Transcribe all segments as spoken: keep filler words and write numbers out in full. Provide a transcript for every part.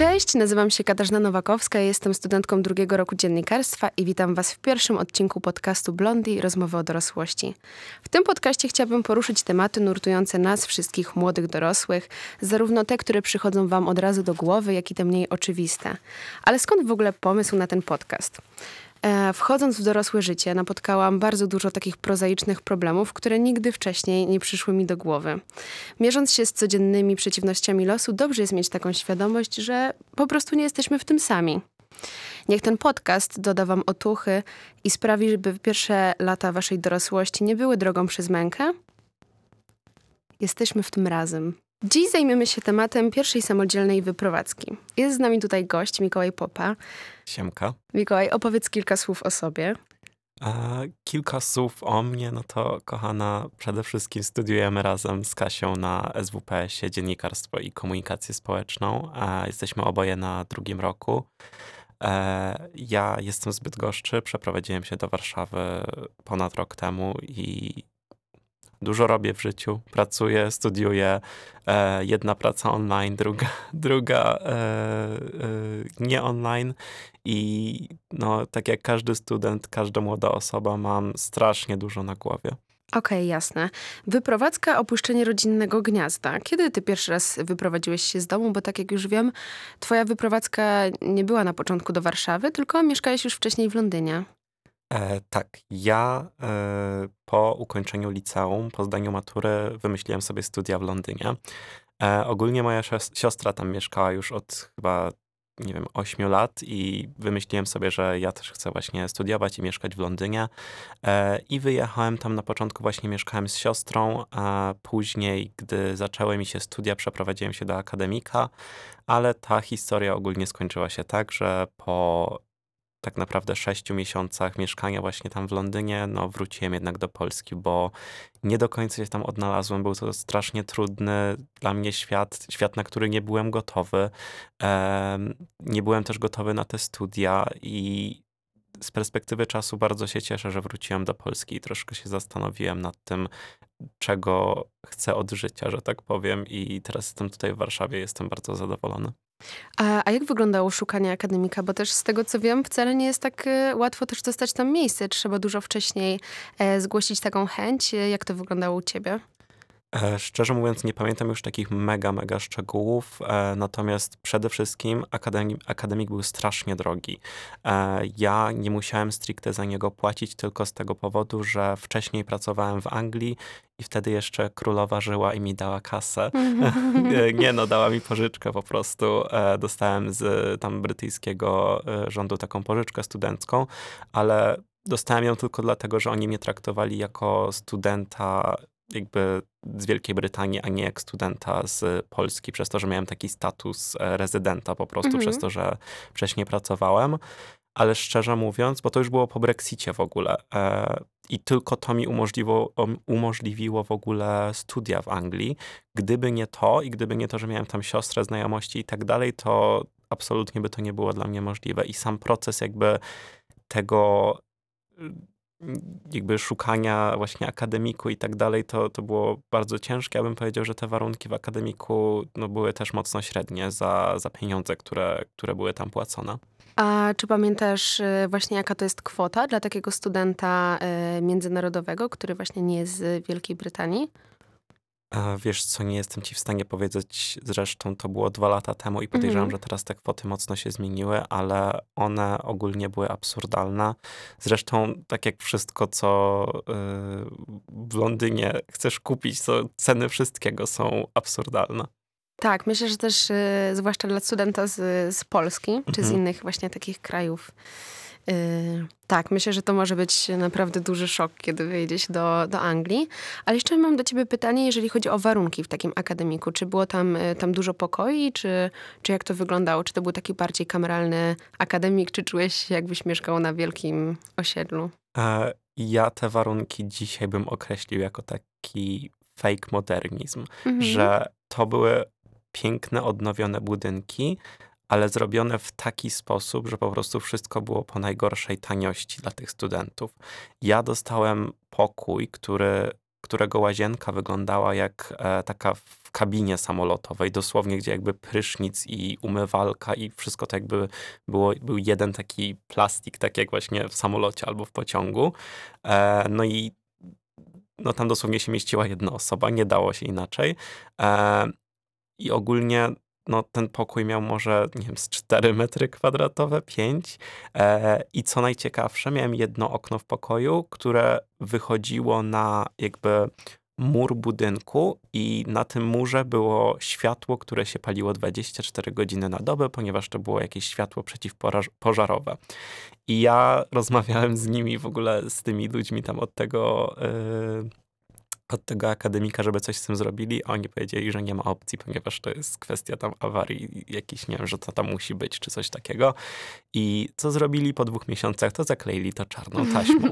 Cześć, nazywam się Katarzyna Nowakowska, jestem studentką drugiego roku dziennikarstwa i witam Was w pierwszym odcinku podcastu Blondie Rozmowy o Dorosłości. W tym podcaście chciałabym poruszyć tematy nurtujące nas wszystkich młodych dorosłych, zarówno te, które przychodzą Wam od razu do głowy, jak i te mniej oczywiste. Ale skąd w ogóle pomysł na ten podcast? Wchodząc w dorosłe życie, napotkałam bardzo dużo takich prozaicznych problemów, które nigdy wcześniej nie przyszły mi do głowy. Mierząc się z codziennymi przeciwnościami losu, dobrze jest mieć taką świadomość, że po prostu nie jesteśmy w tym sami. Niech ten podcast doda Wam otuchy i sprawi, by pierwsze lata Waszej dorosłości nie były drogą przez mękę. Jesteśmy w tym razem. Dziś zajmiemy się tematem pierwszej samodzielnej wyprowadzki. Jest z nami tutaj gość Mikołaj Popa. Siemka. Mikołaj, opowiedz kilka słów o sobie. A, kilka słów o mnie, no to kochana, przede wszystkim studiujemy razem z Kasią na S W P S-ie Dziennikarstwo i Komunikację Społeczną. A jesteśmy oboje na drugim roku. Ja jestem z Bydgoszczy, przeprowadziłem się do Warszawy ponad rok temu i dużo robię w życiu. Pracuję, studiuję. E, jedna praca online, druga, druga e, e, nie online. I no, tak jak każdy student, każda młoda osoba, mam strasznie dużo na głowie. Okej, okay, jasne. Wyprowadzka, opuszczenie rodzinnego gniazda. Kiedy ty pierwszy raz wyprowadziłeś się z domu? Bo tak jak już wiem, twoja wyprowadzka nie była na początku do Warszawy, tylko mieszkałeś już wcześniej w Londynie. E, tak, ja e, po ukończeniu liceum, po zdaniu matury wymyśliłem sobie studia w Londynie. E, ogólnie moja siostra tam mieszkała już od chyba, nie wiem, ośmiu lat i wymyśliłem sobie, że ja też chcę właśnie studiować i mieszkać w Londynie. E, I wyjechałem tam, na początku właśnie mieszkałem z siostrą, a później, gdy zaczęły mi się studia, przeprowadziłem się do akademika, ale ta historia ogólnie skończyła się tak, że po tak naprawdę sześciu miesiącach mieszkania właśnie tam w Londynie, no wróciłem jednak do Polski, bo nie do końca się tam odnalazłem. Był to strasznie trudny dla mnie świat, świat, na który nie byłem gotowy. Um, nie byłem też gotowy na te studia i z perspektywy czasu bardzo się cieszę, że wróciłem do Polski i troszkę się zastanowiłem nad tym, czego chcę od życia, że tak powiem. I teraz jestem tutaj w Warszawie, jestem bardzo zadowolony. A, a jak wyglądało szukanie akademika? Bo też z tego, co wiem, wcale nie jest tak łatwo też dostać tam miejsce. Trzeba dużo wcześniej e, zgłosić taką chęć. Jak to wyglądało u ciebie? E, szczerze mówiąc, nie pamiętam już takich mega, mega szczegółów. E, natomiast przede wszystkim akademik, akademik był strasznie drogi. E, ja nie musiałem stricte za niego płacić, tylko z tego powodu, że wcześniej pracowałem w Anglii i wtedy jeszcze królowa żyła i mi dała kasę. Nie no, dała mi pożyczkę po prostu. Dostałem z tam brytyjskiego rządu taką pożyczkę studencką, ale dostałem ją tylko dlatego, że oni mnie traktowali jako studenta jakby z Wielkiej Brytanii, a nie jak studenta z Polski, przez to, że miałem taki status rezydenta po prostu, mhm. przez to, że wcześniej pracowałem. Ale szczerze mówiąc, bo to już było po Brexicie w ogóle e, i tylko to mi umożliwiło, umożliwiło w ogóle studia w Anglii. Gdyby nie to i gdyby nie to, że miałem tam siostrę, znajomości i tak dalej, to absolutnie by to nie było dla mnie możliwe. I sam proces jakby tego jakby szukania właśnie akademiku i tak dalej, to, to było bardzo ciężkie. Ja bym powiedział, że te warunki w akademiku no, były też mocno średnie za, za pieniądze, które, które były tam płacone. A czy pamiętasz właśnie, jaka to jest kwota dla takiego studenta międzynarodowego, który właśnie nie jest z Wielkiej Brytanii? A wiesz co, nie jestem ci w stanie powiedzieć. Zresztą to było dwa lata temu i podejrzewam, mm-hmm. że teraz te kwoty mocno się zmieniły, ale one ogólnie były absurdalne. Zresztą tak jak wszystko, co w Londynie chcesz kupić, to ceny wszystkiego są absurdalne. Tak, myślę, że też y, zwłaszcza dla studenta z, z Polski, mhm. czy z innych właśnie takich krajów. Y, tak, myślę, że to może być naprawdę duży szok, kiedy wyjedzie się do, do Anglii. Ale jeszcze mam do ciebie pytanie, jeżeli chodzi o warunki w takim akademiku. Czy było tam, y, tam dużo pokoi, czy, czy jak to wyglądało? Czy to był taki bardziej kameralny akademik, czy czułeś się, jakbyś mieszkał na wielkim osiedlu? E, ja te warunki dzisiaj bym określił jako taki fake modernizm, mhm. że to były piękne, odnowione budynki, ale zrobione w taki sposób, że po prostu wszystko było po najgorszej taniości dla tych studentów. Ja dostałem pokój, który którego łazienka wyglądała jak e, taka w kabinie samolotowej, dosłownie, gdzie jakby prysznic i umywalka i wszystko to jakby było, był jeden taki plastik, tak jak właśnie w samolocie albo w pociągu. E, no i no, tam dosłownie się mieściła jedna osoba, nie dało się inaczej. E, I ogólnie no, ten pokój miał może, nie wiem, z cztery metry kwadratowe, pięć. E, I co najciekawsze, miałem jedno okno w pokoju, które wychodziło na jakby mur budynku i na tym murze było światło, które się paliło dwadzieścia cztery godziny na dobę, ponieważ to było jakieś światło przeciwpożarowe. I ja rozmawiałem z nimi, w ogóle z tymi ludźmi tam od tego... Yy... od tego akademika, żeby coś z tym zrobili, a oni powiedzieli, że nie ma opcji, ponieważ to jest kwestia tam awarii jakiejś, nie wiem, że co tam musi być, czy coś takiego. I co zrobili po dwóch miesiącach? To zakleili to czarną taśmą.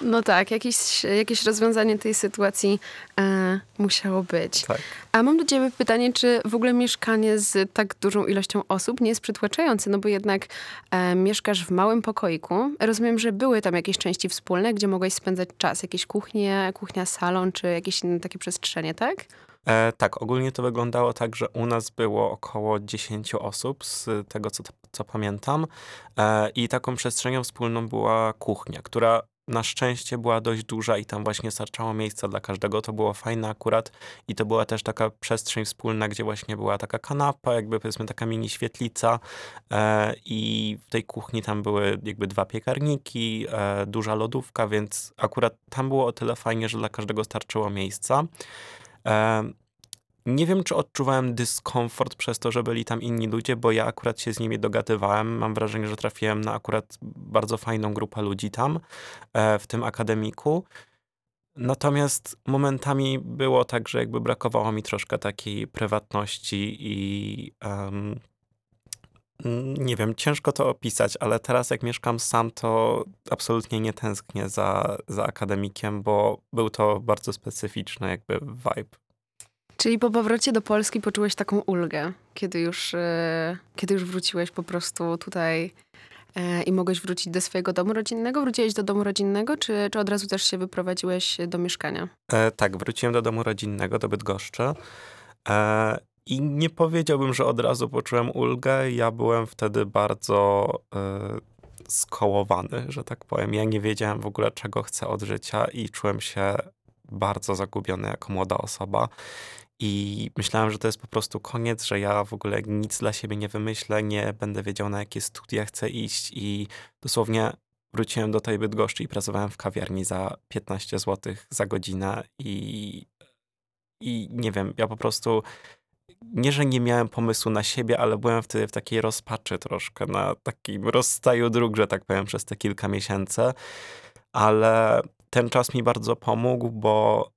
No tak, jakieś, jakieś rozwiązanie tej sytuacji e, musiało być. Tak. A mam do ciebie pytanie, czy w ogóle mieszkanie z tak dużą ilością osób nie jest przytłaczające? No bo jednak e, mieszkasz w małym pokoiku. Rozumiem, że były tam jakieś części wspólne, gdzie mogłeś spędzać czas. Jakieś kuchnie, kuchnia, salon, czy jakieś inne takie przestrzenie, tak? E, tak, ogólnie to wyglądało tak, że u nas było około dziesięć osób, z tego co, co pamiętam. E, I taką przestrzenią wspólną była kuchnia, która na szczęście była dość duża i tam właśnie starczało miejsca dla każdego. To było fajne akurat i to była też taka przestrzeń wspólna, gdzie właśnie była taka kanapa, jakby powiedzmy taka mini świetlica e, i w tej kuchni tam były jakby dwa piekarniki, e, duża lodówka, więc akurat tam było o tyle fajnie, że dla każdego starczyło miejsca. E, Nie wiem, czy odczuwałem dyskomfort przez to, że byli tam inni ludzie, bo ja akurat się z nimi dogadywałem. Mam wrażenie, że trafiłem na akurat bardzo fajną grupę ludzi tam, w tym akademiku. Natomiast momentami było tak, że jakby brakowało mi troszkę takiej prywatności i um, nie wiem, ciężko to opisać, ale teraz jak mieszkam sam, to absolutnie nie tęsknię za, za akademikiem, bo był to bardzo specyficzny jakby vibe. Czyli po powrocie do Polski poczułeś taką ulgę, kiedy już, kiedy już wróciłeś po prostu tutaj i mogłeś wrócić do swojego domu rodzinnego? Wróciłeś do domu rodzinnego, czy, czy od razu też się wyprowadziłeś do mieszkania? E, tak, wróciłem do domu rodzinnego, do Bydgoszczy. E, I nie powiedziałbym, że od razu poczułem ulgę. Ja byłem wtedy bardzo... E, skołowany, że tak powiem. Ja nie wiedziałem w ogóle, czego chcę od życia i czułem się bardzo zagubiony jako młoda osoba. I myślałem, że to jest po prostu koniec, że ja w ogóle nic dla siebie nie wymyślę, nie będę wiedział, na jakie studia chcę iść i dosłownie wróciłem do tej Bydgoszczy i pracowałem w kawiarni za piętnaście złotych za godzinę i, i nie wiem, ja po prostu nie, że nie miałem pomysłu na siebie, ale byłem wtedy w takiej rozpaczy troszkę, na takim rozstaju dróg, że tak powiem, przez te kilka miesięcy, ale ten czas mi bardzo pomógł, bo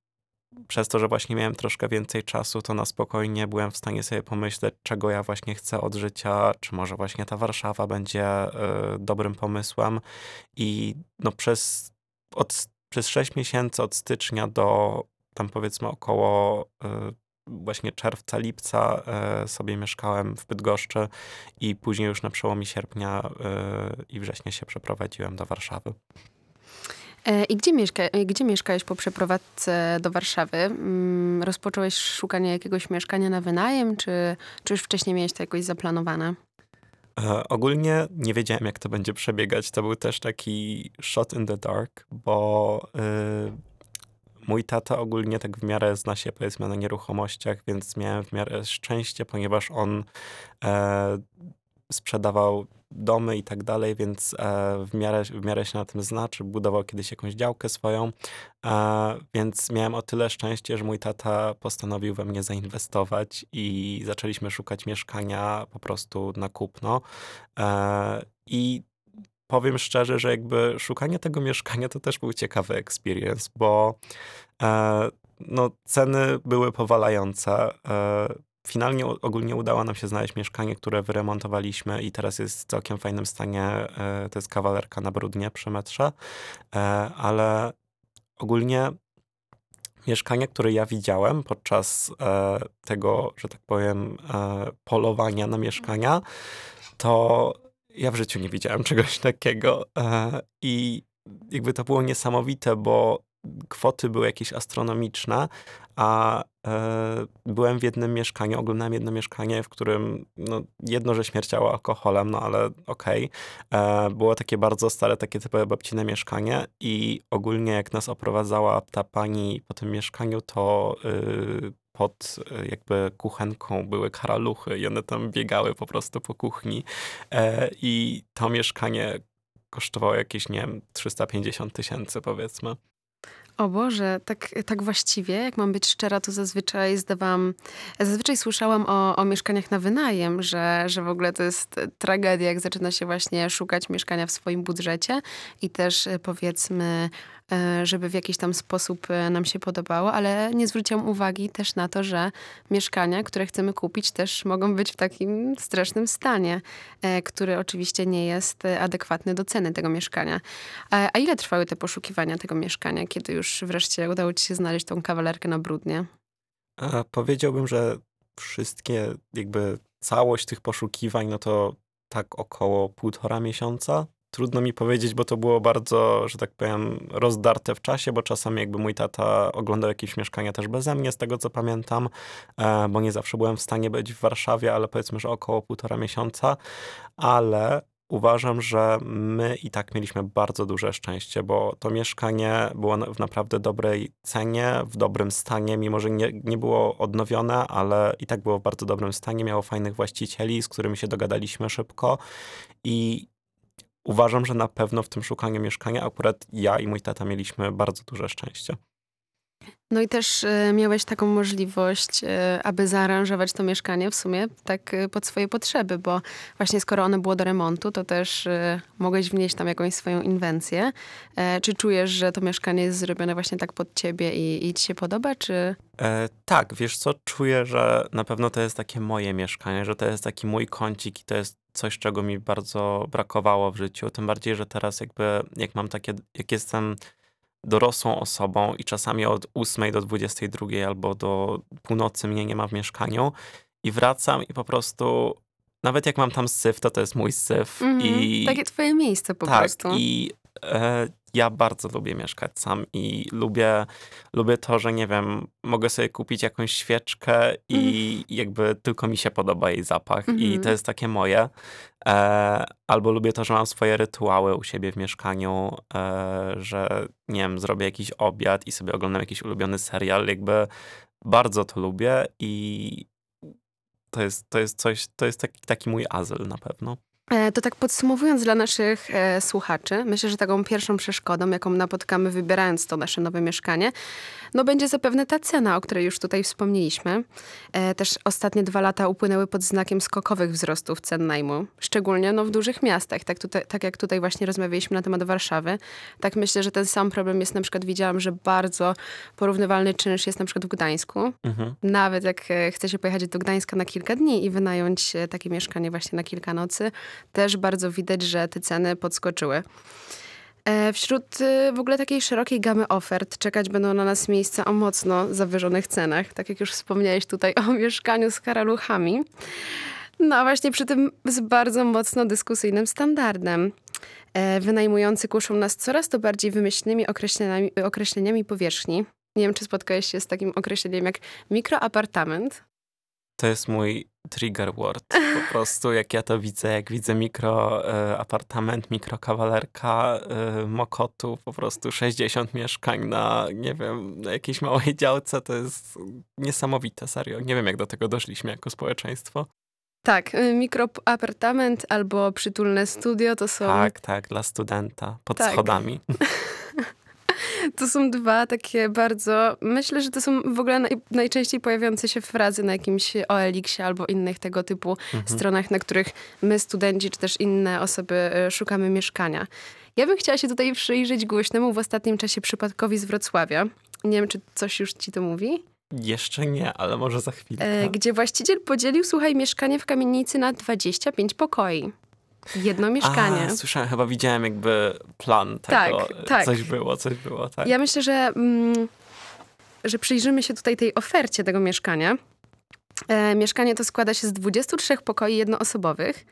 przez to, że właśnie miałem troszkę więcej czasu, to na spokojnie byłem w stanie sobie pomyśleć, czego ja właśnie chcę od życia, czy może właśnie ta Warszawa będzie y, dobrym pomysłem. I no przez, od, przez sześć miesięcy od stycznia do tam powiedzmy około y, właśnie czerwca, lipca y, sobie mieszkałem w Bydgoszczy i później już na przełomie sierpnia y, i września się przeprowadziłem do Warszawy. I gdzie, mieszka- gdzie mieszkałeś po przeprowadzce do Warszawy? Rozpocząłeś szukanie jakiegoś mieszkania na wynajem, czy, czy już wcześniej miałeś to jakoś zaplanowane? E, ogólnie nie wiedziałem, jak to będzie przebiegać. To był też taki shot in the dark, bo y, mój tata ogólnie tak w miarę zna się, powiedzmy, na nieruchomościach, więc miałem w miarę szczęście, ponieważ on e, sprzedawał domy i tak dalej, więc e, w, miarę, w miarę się na tym znaczy, budował kiedyś jakąś działkę swoją, e, więc miałem o tyle szczęście, że mój tata postanowił we mnie zainwestować i zaczęliśmy szukać mieszkania po prostu na kupno e, i powiem szczerze, że jakby szukanie tego mieszkania to też był ciekawy experience, bo e, no, ceny były powalające. e, Finalnie ogólnie udało nam się znaleźć mieszkanie, które wyremontowaliśmy i teraz jest w całkiem fajnym stanie. To jest kawalerka na Brudnie przy metrze, ale ogólnie mieszkanie, które ja widziałem podczas tego, że tak powiem, polowania na mieszkania, to ja w życiu nie widziałem czegoś takiego i jakby to było niesamowite, bo kwoty były jakieś astronomiczne, a e, byłem w jednym mieszkaniu, oglądałem jedno mieszkanie, w którym no, jedno, że śmierciało alkoholem, no ale okej. Okay. Było takie bardzo stare, takie typowe babcine mieszkanie i ogólnie jak nas oprowadzała ta pani po tym mieszkaniu, to y, pod jakby kuchenką były karaluchy i one tam biegały po prostu po kuchni e, i to mieszkanie kosztowało jakieś, nie wiem, trzysta pięćdziesiąt tysięcy powiedzmy. O Boże, tak, tak właściwie, jak mam być szczera, to zazwyczaj zdawałam, zazwyczaj słyszałam o, o mieszkaniach na wynajem, że, że w ogóle to jest tragedia, jak zaczyna się właśnie szukać mieszkania w swoim budżecie i też powiedzmy, żeby w jakiś tam sposób nam się podobało, ale nie zwróciłam uwagi też na to, że mieszkania, które chcemy kupić, też mogą być w takim strasznym stanie, który oczywiście nie jest adekwatny do ceny tego mieszkania. A ile trwały te poszukiwania tego mieszkania, kiedy już wreszcie udało ci się znaleźć tą kawalerkę na Bródnie? A powiedziałbym, że wszystkie, jakby całość tych poszukiwań, no to tak około półtora miesiąca. Trudno mi powiedzieć, bo to było bardzo, że tak powiem, rozdarte w czasie, bo czasami jakby mój tata oglądał jakieś mieszkania też beze mnie, z tego co pamiętam, bo nie zawsze byłem w stanie być w Warszawie, ale powiedzmy, że około półtora miesiąca, ale uważam, że my i tak mieliśmy bardzo duże szczęście, bo to mieszkanie było w naprawdę dobrej cenie, w dobrym stanie, mimo że nie, nie było odnowione, ale i tak było w bardzo dobrym stanie, miało fajnych właścicieli, z którymi się dogadaliśmy szybko i uważam, że na pewno w tym szukaniu mieszkania akurat ja i mój tata mieliśmy bardzo duże szczęście. No i też miałeś taką możliwość, aby zaaranżować to mieszkanie w sumie tak pod swoje potrzeby, bo właśnie skoro ono było do remontu, to też mogłeś wnieść tam jakąś swoją inwencję. Czy czujesz, że to mieszkanie jest zrobione właśnie tak pod ciebie i, i ci się podoba, czy... E, tak, wiesz co, czuję, że na pewno to jest takie moje mieszkanie, że to jest taki mój kącik i to jest coś, czego mi bardzo brakowało w życiu. Tym bardziej, że teraz jakby, jak mam takie, jak jestem dorosłą osobą i czasami od ósmej do dwudziestej drugiej albo do północy mnie nie ma w mieszkaniu i wracam i po prostu, nawet jak mam tam syf, to to jest mój syf. Mhm, i takie twoje miejsce po tak, prostu. I e, ja bardzo lubię mieszkać sam i lubię, lubię to, że nie wiem, mogę sobie kupić jakąś świeczkę i mhm. jakby tylko mi się podoba jej zapach mhm. i to jest takie moje. E, albo lubię to, że mam swoje rytuały u siebie w mieszkaniu, e, że nie wiem, zrobię jakiś obiad i sobie oglądam jakiś ulubiony serial. Jakby bardzo to lubię i to jest, to jest coś, to jest taki, taki mój azyl na pewno. To tak podsumowując dla naszych e, słuchaczy, myślę, że taką pierwszą przeszkodą, jaką napotkamy wybierając to nasze nowe mieszkanie, no będzie zapewne ta cena, o której już tutaj wspomnieliśmy. E, też ostatnie dwa lata upłynęły pod znakiem skokowych wzrostów cen najmu, szczególnie no, w dużych miastach, tak, tutaj, tak jak tutaj właśnie rozmawialiśmy na temat Warszawy. Tak myślę, że ten sam problem jest na przykład, widziałam, że bardzo porównywalny czynsz jest na przykład w Gdańsku. Mhm. Nawet jak chce się pojechać do Gdańska na kilka dni i wynająć takie mieszkanie właśnie na kilka nocy, też bardzo widać, że te ceny podskoczyły. Wśród w ogóle takiej szerokiej gamy ofert czekać będą na nas miejsca o mocno zawyżonych cenach. Tak jak już wspomniałeś tutaj o mieszkaniu z karaluchami. No a właśnie przy tym z bardzo mocno dyskusyjnym standardem. Wynajmujący kuszą nas coraz to bardziej wymyślnymi określeniami, określeniami powierzchni. Nie wiem, czy spotkałeś się z takim określeniem jak mikroapartament. To jest mój trigger word. Po prostu jak ja to widzę, jak widzę mikro y, apartament, mikrokawalerka, y, mokotu, po prostu sześćdziesiąt mieszkań na, nie wiem, na jakiejś małej działce, to jest niesamowite, serio. Nie wiem, jak do tego doszliśmy jako społeczeństwo. Tak, mikroapartament albo przytulne studio to są... Tak, tak, dla studenta, pod tak. schodami. To są dwa takie bardzo... Myślę, że to są w ogóle naj, najczęściej pojawiające się frazy na jakimś O L X-ie albo innych tego typu mhm. stronach, na których my, studenci, czy też inne osoby szukamy mieszkania. Ja bym chciała się tutaj przyjrzeć głośnemu w ostatnim czasie przypadkowi z Wrocławia. Nie wiem, czy coś już ci to mówi? Jeszcze nie, ale może za chwilę. Gdzie właściciel podzielił, słuchaj, mieszkanie w kamienicy na dwadzieścia pięć pokoi. Jedno mieszkanie. A, słyszałem, chyba widziałem jakby plan tego. Tak, tak. Coś było, coś było, tak. Ja myślę, że, mm, że przyjrzymy się tutaj tej ofercie tego mieszkania. E, mieszkanie to składa się z dwudziestu trzech pokoi jednoosobowych.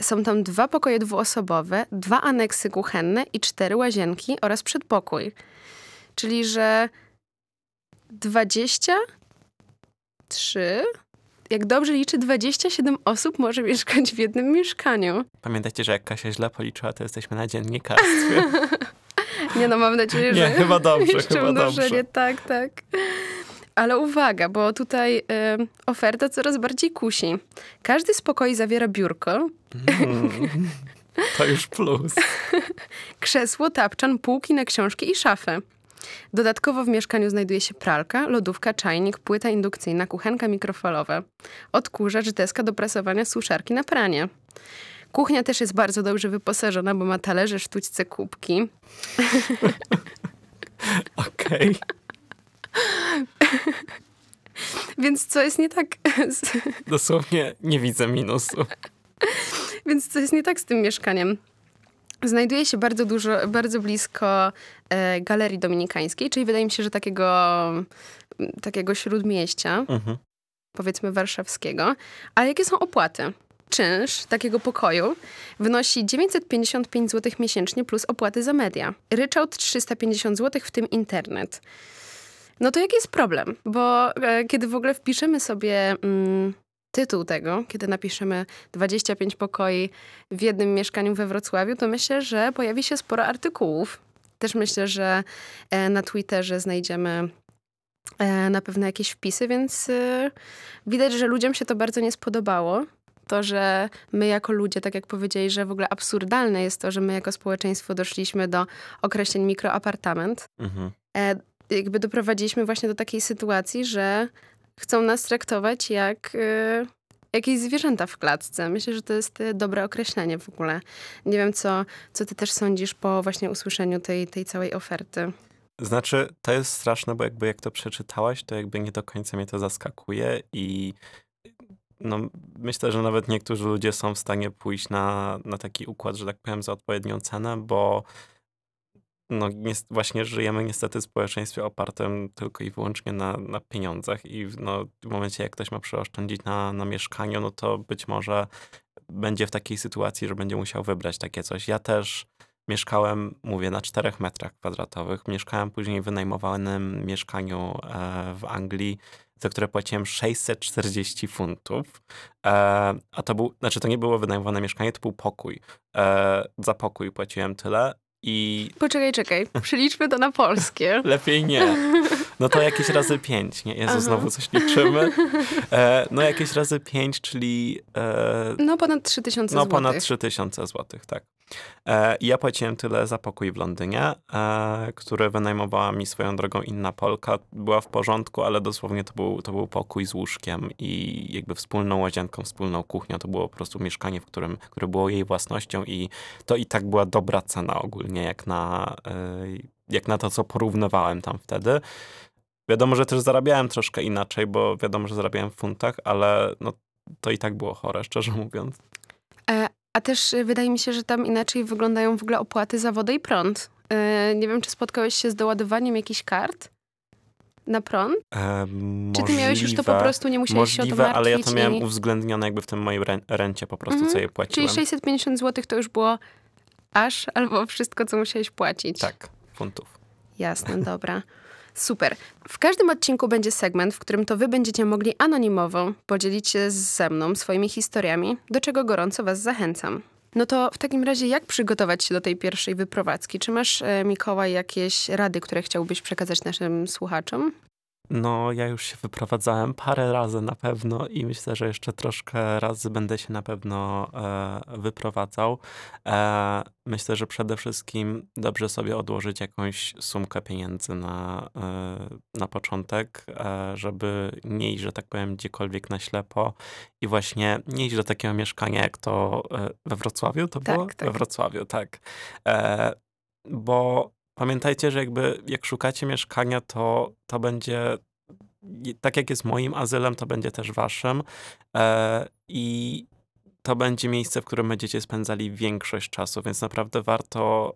Są tam dwa pokoje dwuosobowe, dwa aneksy kuchenne i cztery łazienki oraz przedpokój. Czyli, że dwadzieścia trzy... Jak dobrze liczy, dwadzieścia siedem osób może mieszkać w jednym mieszkaniu. Pamiętajcie, że jak Kasia źle policzyła, to jesteśmy na dziennikarstwie. Nie no, mam nadzieję, że... Nie, chyba dobrze, chyba dobrze. Nie, tak, tak. Ale uwaga, bo tutaj y, oferta coraz bardziej kusi. Każdy z pokoi zawiera biurko. Mm, to już plus. Krzesło, tapczan, półki na książki i szafę. Dodatkowo w mieszkaniu znajduje się pralka, lodówka, czajnik, płyta indukcyjna, kuchenka mikrofalowa, odkurzacz, deska do prasowania, suszarki na pranie. Kuchnia też jest bardzo dobrze wyposażona, bo ma talerze, sztućce, kubki. Okej. Więc co jest nie tak... Dosłownie nie widzę minusu. Więc co jest nie tak z tym mieszkaniem? Znajduje się bardzo dużo, bardzo blisko e, Galerii Dominikańskiej, czyli wydaje mi się, że takiego, takiego śródmieścia, mhm. powiedzmy warszawskiego. Ale jakie są opłaty? Czynsz takiego pokoju wynosi dziewięćset pięćdziesiąt pięć złotych miesięcznie plus opłaty za media. Ryczałt trzysta pięćdziesiąt złotych, w tym internet. No to jaki jest problem? Bo e, kiedy w ogóle wpiszemy sobie... Mm, tytuł tego, kiedy napiszemy dwadzieścia pięć pokoi w jednym mieszkaniu we Wrocławiu, to myślę, że pojawi się sporo artykułów. Też myślę, że na Twitterze znajdziemy na pewno jakieś wpisy, więc widać, że ludziom się to bardzo nie spodobało. To, że my jako ludzie, tak jak powiedzieli, że w ogóle absurdalne jest to, że my jako społeczeństwo doszliśmy do określeń mikroapartament. Mhm. Jakby doprowadziliśmy właśnie do takiej sytuacji, że chcą nas traktować jak y, jakieś zwierzęta w klatce. Myślę, że to jest y, dobre określenie w ogóle. Nie wiem, co, co ty też sądzisz po właśnie usłyszeniu tej, tej całej oferty. Znaczy, to jest straszne, bo jakby jak to przeczytałaś, to jakby nie do końca mnie to zaskakuje i no, myślę, że nawet niektórzy ludzie są w stanie pójść na, na taki układ, że tak powiem, za odpowiednią cenę, bo no właśnie żyjemy niestety w społeczeństwie opartym tylko i wyłącznie na, na pieniądzach i no, w momencie jak ktoś ma przeoszczędzić na, na mieszkaniu, no to być może będzie w takiej sytuacji, że będzie musiał wybrać takie coś. Ja też mieszkałem, mówię, na czterech metrach kwadratowych. Mieszkałem później w wynajmowanym mieszkaniu e, w Anglii, za które płaciłem sześćset czterdzieści funtów. E, a to był, znaczy to nie było wynajmowane mieszkanie, to był pokój. E, za pokój płaciłem tyle. I... Poczekaj, czekaj. Przeliczmy to na polskie. Lepiej nie. No to jakieś razy pięć, nie? Jezu, aha. Znowu coś liczymy. E, no jakieś razy pięć, czyli... E, no ponad trzy tysiące złotych. No ponad trzy tysiące złotych, tak. E, ja płaciłem tyle za pokój w Londynie, e, który wynajmowała mi swoją drogą inna Polka. Była w porządku, ale dosłownie to był, to był pokój z łóżkiem i jakby wspólną łazienką, wspólną kuchnią. To było po prostu mieszkanie, w którym, które było jej własnością i to i tak była dobra cena ogólnie, jak na... E, jak na to, co porównywałem tam wtedy. Wiadomo, że też zarabiałem troszkę inaczej, bo wiadomo, że zarabiałem w funtach, ale no, to i tak było chore, szczerze mówiąc. A, a też wydaje mi się, że tam inaczej wyglądają w ogóle opłaty za wodę i prąd. Yy, nie wiem, czy spotkałeś się z doładowaniem jakichś kart na prąd? E, możliwe, czy ty miałeś już to po prostu, nie musiałeś możliwe, się o to martwić? Ale ja to miałem i... uwzględnione jakby w tym mojej rencie po prostu, mm-hmm. co je płaciłem. Czyli sześćset pięćdziesiąt złotych to już było aż albo wszystko, co musiałeś płacić. Tak. Funtów. Jasne, dobra. Super. W każdym odcinku będzie segment, w którym to wy będziecie mogli anonimowo podzielić się ze mną swoimi historiami, do czego gorąco was zachęcam. No to w takim razie jak przygotować się do tej pierwszej wyprowadzki? Czy masz, Mikołaj, jakieś rady, które chciałbyś przekazać naszym słuchaczom? No, ja już się wyprowadzałem parę razy na pewno i myślę, że jeszcze troszkę razy będę się na pewno e, wyprowadzał. E, myślę, że przede wszystkim dobrze sobie odłożyć jakąś sumkę pieniędzy na, e, na początek, e, żeby nie iść, że tak powiem, gdziekolwiek na ślepo i właśnie nie iść do takiego mieszkania, jak to e, we Wrocławiu to tak, było? Tak. We Wrocławiu, tak. E, bo... Pamiętajcie, że jakby jak szukacie mieszkania, to, to będzie, tak jak jest moim azylem, to będzie też waszym e, i to będzie miejsce, w którym będziecie spędzali większość czasu, więc naprawdę warto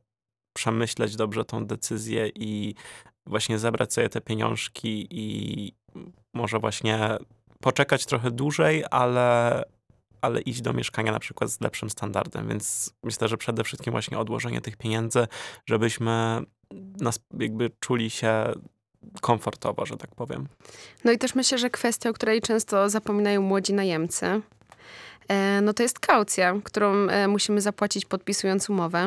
przemyśleć dobrze tą decyzję i właśnie zebrać sobie te pieniążki i może właśnie poczekać trochę dłużej, ale... ale iść do mieszkania na przykład z lepszym standardem, więc myślę, że przede wszystkim właśnie odłożenie tych pieniędzy, żebyśmy nas jakby czuli się komfortowo, że tak powiem. No i też myślę, że kwestia, o której często zapominają młodzi najemcy, no to jest kaucja, którą musimy zapłacić podpisując umowę.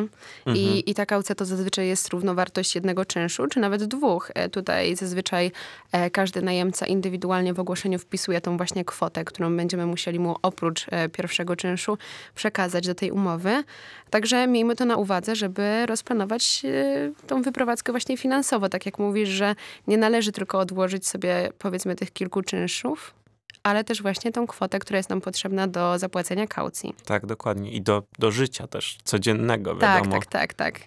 Mhm. I, i ta kaucja to zazwyczaj jest równowartość jednego czynszu, czy nawet dwóch. Tutaj zazwyczaj każdy najemca indywidualnie w ogłoszeniu wpisuje tą właśnie kwotę, którą będziemy musieli mu oprócz pierwszego czynszu przekazać do tej umowy. Także miejmy to na uwadze, żeby rozplanować tą wyprowadzkę właśnie finansowo. Tak jak mówisz, że nie należy tylko odłożyć sobie powiedzmy tych kilku czynszów, ale też właśnie tą kwotę, która jest nam potrzebna do zapłacenia kaucji. Tak, dokładnie. I do, do życia też codziennego, wiadomo. Tak, tak, tak, tak.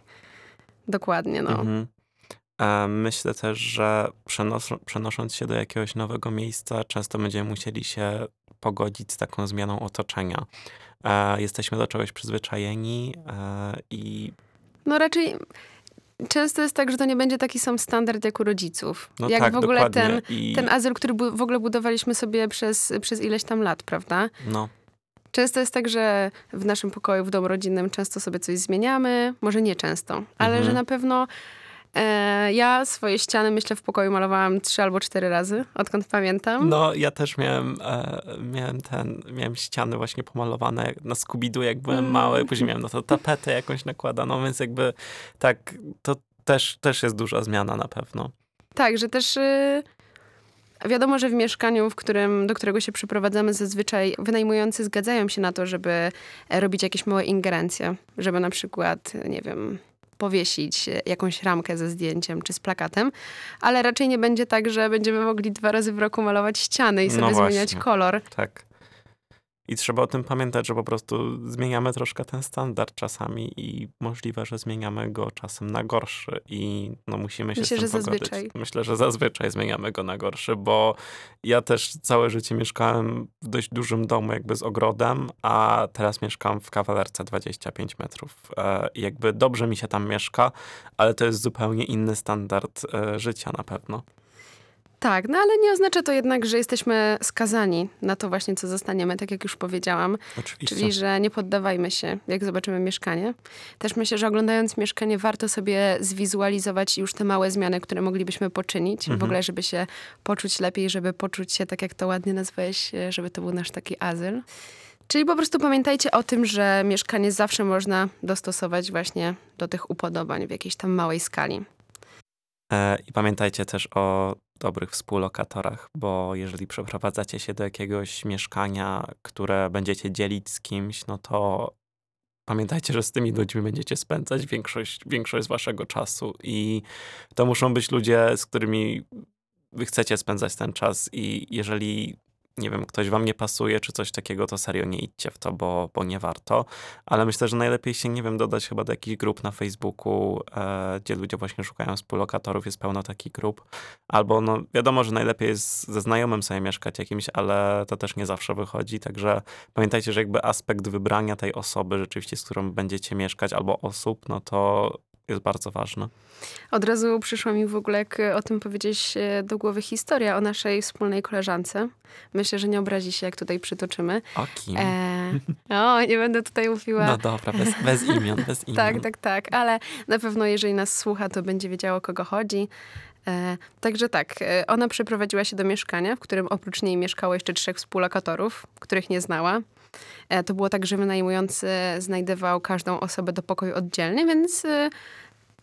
Dokładnie, no. Mhm. Myślę też, że przenos przenosząc się do jakiegoś nowego miejsca, często będziemy musieli się pogodzić z taką zmianą otoczenia. Jesteśmy do czegoś przyzwyczajeni i... No raczej... Często jest tak, że to nie będzie taki sam standard jak u rodziców. No jak tak, w ogóle ten, I... ten azyl, który bu- w ogóle budowaliśmy sobie przez, przez ileś tam lat, prawda? No. Często jest tak, że w naszym pokoju, w domu rodzinnym często sobie coś zmieniamy. Może nie często, ale mhm. że na pewno e, ja swoje ściany, myślę, w pokoju malowałam trzy albo cztery razy, odkąd pamiętam. No, ja też miałem, e, miałem, ten, miałem ściany właśnie pomalowane na Scooby-Doo, jak byłem mm. mały. Później miałem na to tapetę jakąś nakładaną, więc jakby tak, to też, też jest duża zmiana na pewno. Tak, że też... Y- Wiadomo, że w mieszkaniu, w którym, do którego się przeprowadzamy, zazwyczaj wynajmujący zgadzają się na to, żeby robić jakieś małe ingerencje. Żeby na przykład, nie wiem, powiesić jakąś ramkę ze zdjęciem czy z plakatem. Ale raczej nie będzie tak, że będziemy mogli dwa razy w roku malować ściany i sobie no zmieniać kolor. Tak. I trzeba o tym pamiętać, że po prostu zmieniamy troszkę ten standard czasami i możliwe, że zmieniamy go czasem na gorszy i no musimy się Myślę, z tym że pogodzić. Zazwyczaj. Myślę, że zazwyczaj zmieniamy go na gorszy, bo ja też całe życie mieszkałem w dość dużym domu jakby z ogrodem, a teraz mieszkam w kawalerce dwadzieścia pięć metrów. I jakby dobrze mi się tam mieszka, ale to jest zupełnie inny standard życia na pewno. Tak, no ale nie oznacza to jednak, że jesteśmy skazani na to właśnie, co zostaniemy, tak jak już powiedziałam. Oczywiście. Czyli, że nie poddawajmy się, jak zobaczymy mieszkanie. Też myślę, że oglądając mieszkanie warto sobie zwizualizować już te małe zmiany, które moglibyśmy poczynić. Mhm. W ogóle, żeby się poczuć lepiej, żeby poczuć się, tak jak to ładnie nazwałeś, żeby to był nasz taki azyl. Czyli po prostu pamiętajcie o tym, że mieszkanie zawsze można dostosować właśnie do tych upodobań w jakiejś tam małej skali. E, I pamiętajcie też o dobrych współlokatorach, bo jeżeli przeprowadzacie się do jakiegoś mieszkania, które będziecie dzielić z kimś, no to pamiętajcie, że z tymi ludźmi będziecie spędzać większość, większość waszego czasu i to muszą być ludzie, z którymi wy chcecie spędzać ten czas i jeżeli, nie wiem, ktoś wam nie pasuje czy coś takiego, to serio nie idźcie w to, bo, bo nie warto. Ale myślę, że najlepiej się, nie wiem, dodać chyba do jakichś grup na Facebooku, e, gdzie ludzie właśnie szukają współlokatorów, jest pełno takich grup. Albo no wiadomo, że najlepiej jest ze znajomym sobie mieszkać jakimś, ale to też nie zawsze wychodzi. Także pamiętajcie, że jakby aspekt wybrania tej osoby rzeczywiście, z którą będziecie mieszkać albo osób, no to jest bardzo ważne. Od razu przyszła mi w ogóle, jak o tym powiedzieć, do głowy historia o naszej wspólnej koleżance. Myślę, że nie obrazi się, jak tutaj przytoczymy. O kim? E... O, nie będę tutaj mówiła. No dobra, bez, bez imion, bez imion. Tak, tak, tak, ale na pewno jeżeli nas słucha, to będzie wiedziała, o kogo chodzi. E, także tak, ona przeprowadziła się do mieszkania, w którym oprócz niej mieszkało jeszcze trzech współlokatorów, których nie znała. E, to było tak, że wynajmujący znajdował każdą osobę do pokoju oddzielnie, więc e,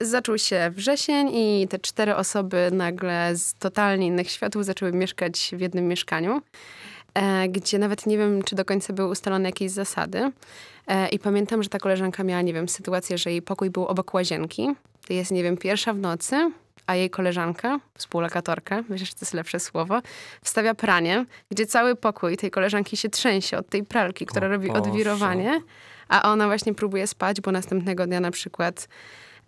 zaczął się wrzesień i te cztery osoby nagle z totalnie innych światów zaczęły mieszkać w jednym mieszkaniu, e, gdzie nawet nie wiem, czy do końca były ustalone jakieś zasady. E, I pamiętam, że ta koleżanka miała, nie wiem, sytuację, że jej pokój był obok łazienki. To jest, nie wiem, pierwsza w nocy, a jej koleżanka, współlokatorka, myślę, że to jest lepsze słowo, wstawia pranie, gdzie cały pokój tej koleżanki się trzęsie od tej pralki, która o, robi odwirowanie, a ona właśnie próbuje spać, bo następnego dnia na przykład,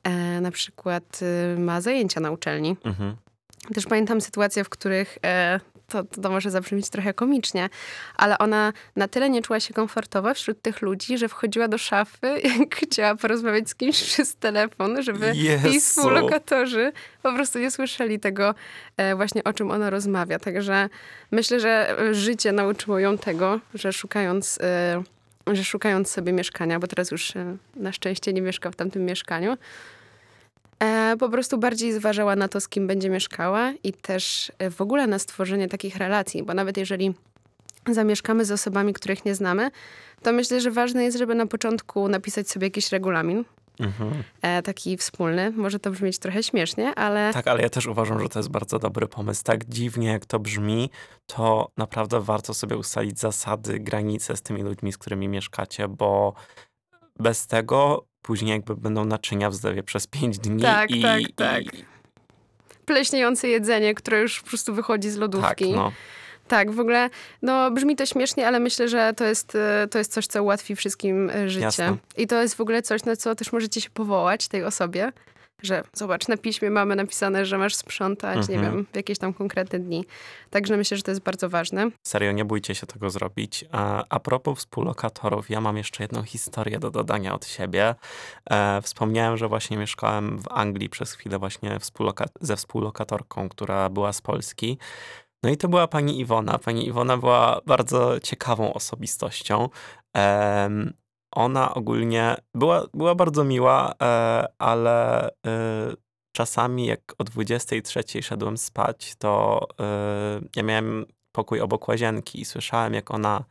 e, na przykład e, ma zajęcia na uczelni. Mhm. Też pamiętam sytuacje, w których e, to, to może zabrzmieć trochę komicznie, ale ona na tyle nie czuła się komfortowa wśród tych ludzi, że wchodziła do szafy i chciała porozmawiać z kimś przez telefon, żeby Jezu. jej współlokatorzy po prostu nie słyszeli tego e, właśnie, o czym ona rozmawia. Także myślę, że życie nauczyło ją tego, że szukając... E, że szukając sobie mieszkania, bo teraz już e, na szczęście nie mieszka w tamtym mieszkaniu, E, po prostu bardziej zważała na to, z kim będzie mieszkała i też w ogóle na stworzenie takich relacji, bo nawet jeżeli zamieszkamy z osobami, których nie znamy, to myślę, że ważne jest, żeby na początku napisać sobie jakiś regulamin, mhm. e, taki wspólny. Może to brzmieć trochę śmiesznie, ale... Tak, ale ja też uważam, że to jest bardzo dobry pomysł. Tak dziwnie jak to brzmi, to naprawdę warto sobie ustalić zasady, granice z tymi ludźmi, z którymi mieszkacie, bo bez tego później jakby będą naczynia w zlewie przez pięć dni. Tak, i, tak, tak. I... Pleśniejące jedzenie, które już po prostu wychodzi z lodówki. Tak, no. Tak, w ogóle, no brzmi to śmiesznie, ale myślę, że to jest, to jest coś, co ułatwi wszystkim życie. Jasne. I to jest w ogóle coś, na co też możecie się powołać tej osobie, że zobacz, na piśmie mamy napisane, że masz sprzątać, mhm. nie wiem, w jakieś tam konkretne dni. Także myślę, że to jest bardzo ważne. Serio, nie bójcie się tego zrobić. A, a propos współlokatorów, ja mam jeszcze jedną historię do dodania od siebie. E, wspomniałem, że właśnie mieszkałem w Anglii przez chwilę właśnie współloka- ze współlokatorką, która była z Polski. No i to była pani Iwona. Pani Iwona była bardzo ciekawą osobistością. Um, ona ogólnie była, była bardzo miła, e, ale e, czasami jak o dwudziestej trzeciej szedłem spać, to e, ja miałem pokój obok łazienki i słyszałem, jak ona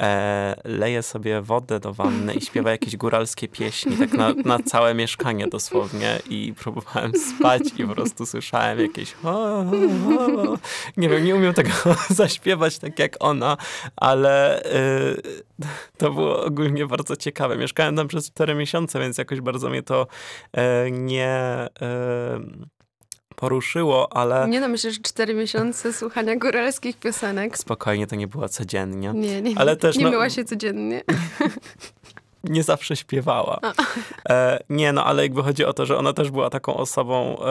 e, leje sobie wodę do wanny i śpiewa jakieś góralskie pieśni, tak na, na całe mieszkanie dosłownie, i próbowałem spać i po prostu słyszałem jakieś o, o, o. Nie wiem, nie umiem tego zaśpiewać tak jak ona, ale y, to było ogólnie bardzo ciekawe. Mieszkałem tam przez cztery miesiące, więc jakoś bardzo mnie to y, nie... Y, poruszyło, ale... Nie no, myślę, że cztery miesiące słuchania góralskich piosenek. Spokojnie, to nie była codziennie. Nie, nie, ale też, nie no... myła się codziennie. Nie zawsze śpiewała. E, nie no, ale jakby chodzi o to, że ona też była taką osobą, e,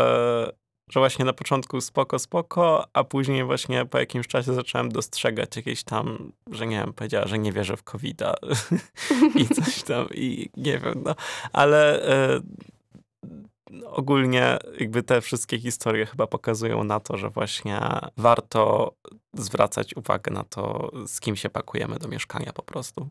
że właśnie na początku spoko, spoko, a później właśnie po jakimś czasie zacząłem dostrzegać jakieś tam, że nie wiem, powiedziała, że nie wierzę w kowida i coś tam, i nie wiem, no. Ale... E, ogólnie jakby te wszystkie historie chyba pokazują na to, że właśnie warto zwracać uwagę na to, z kim się pakujemy do mieszkania po prostu.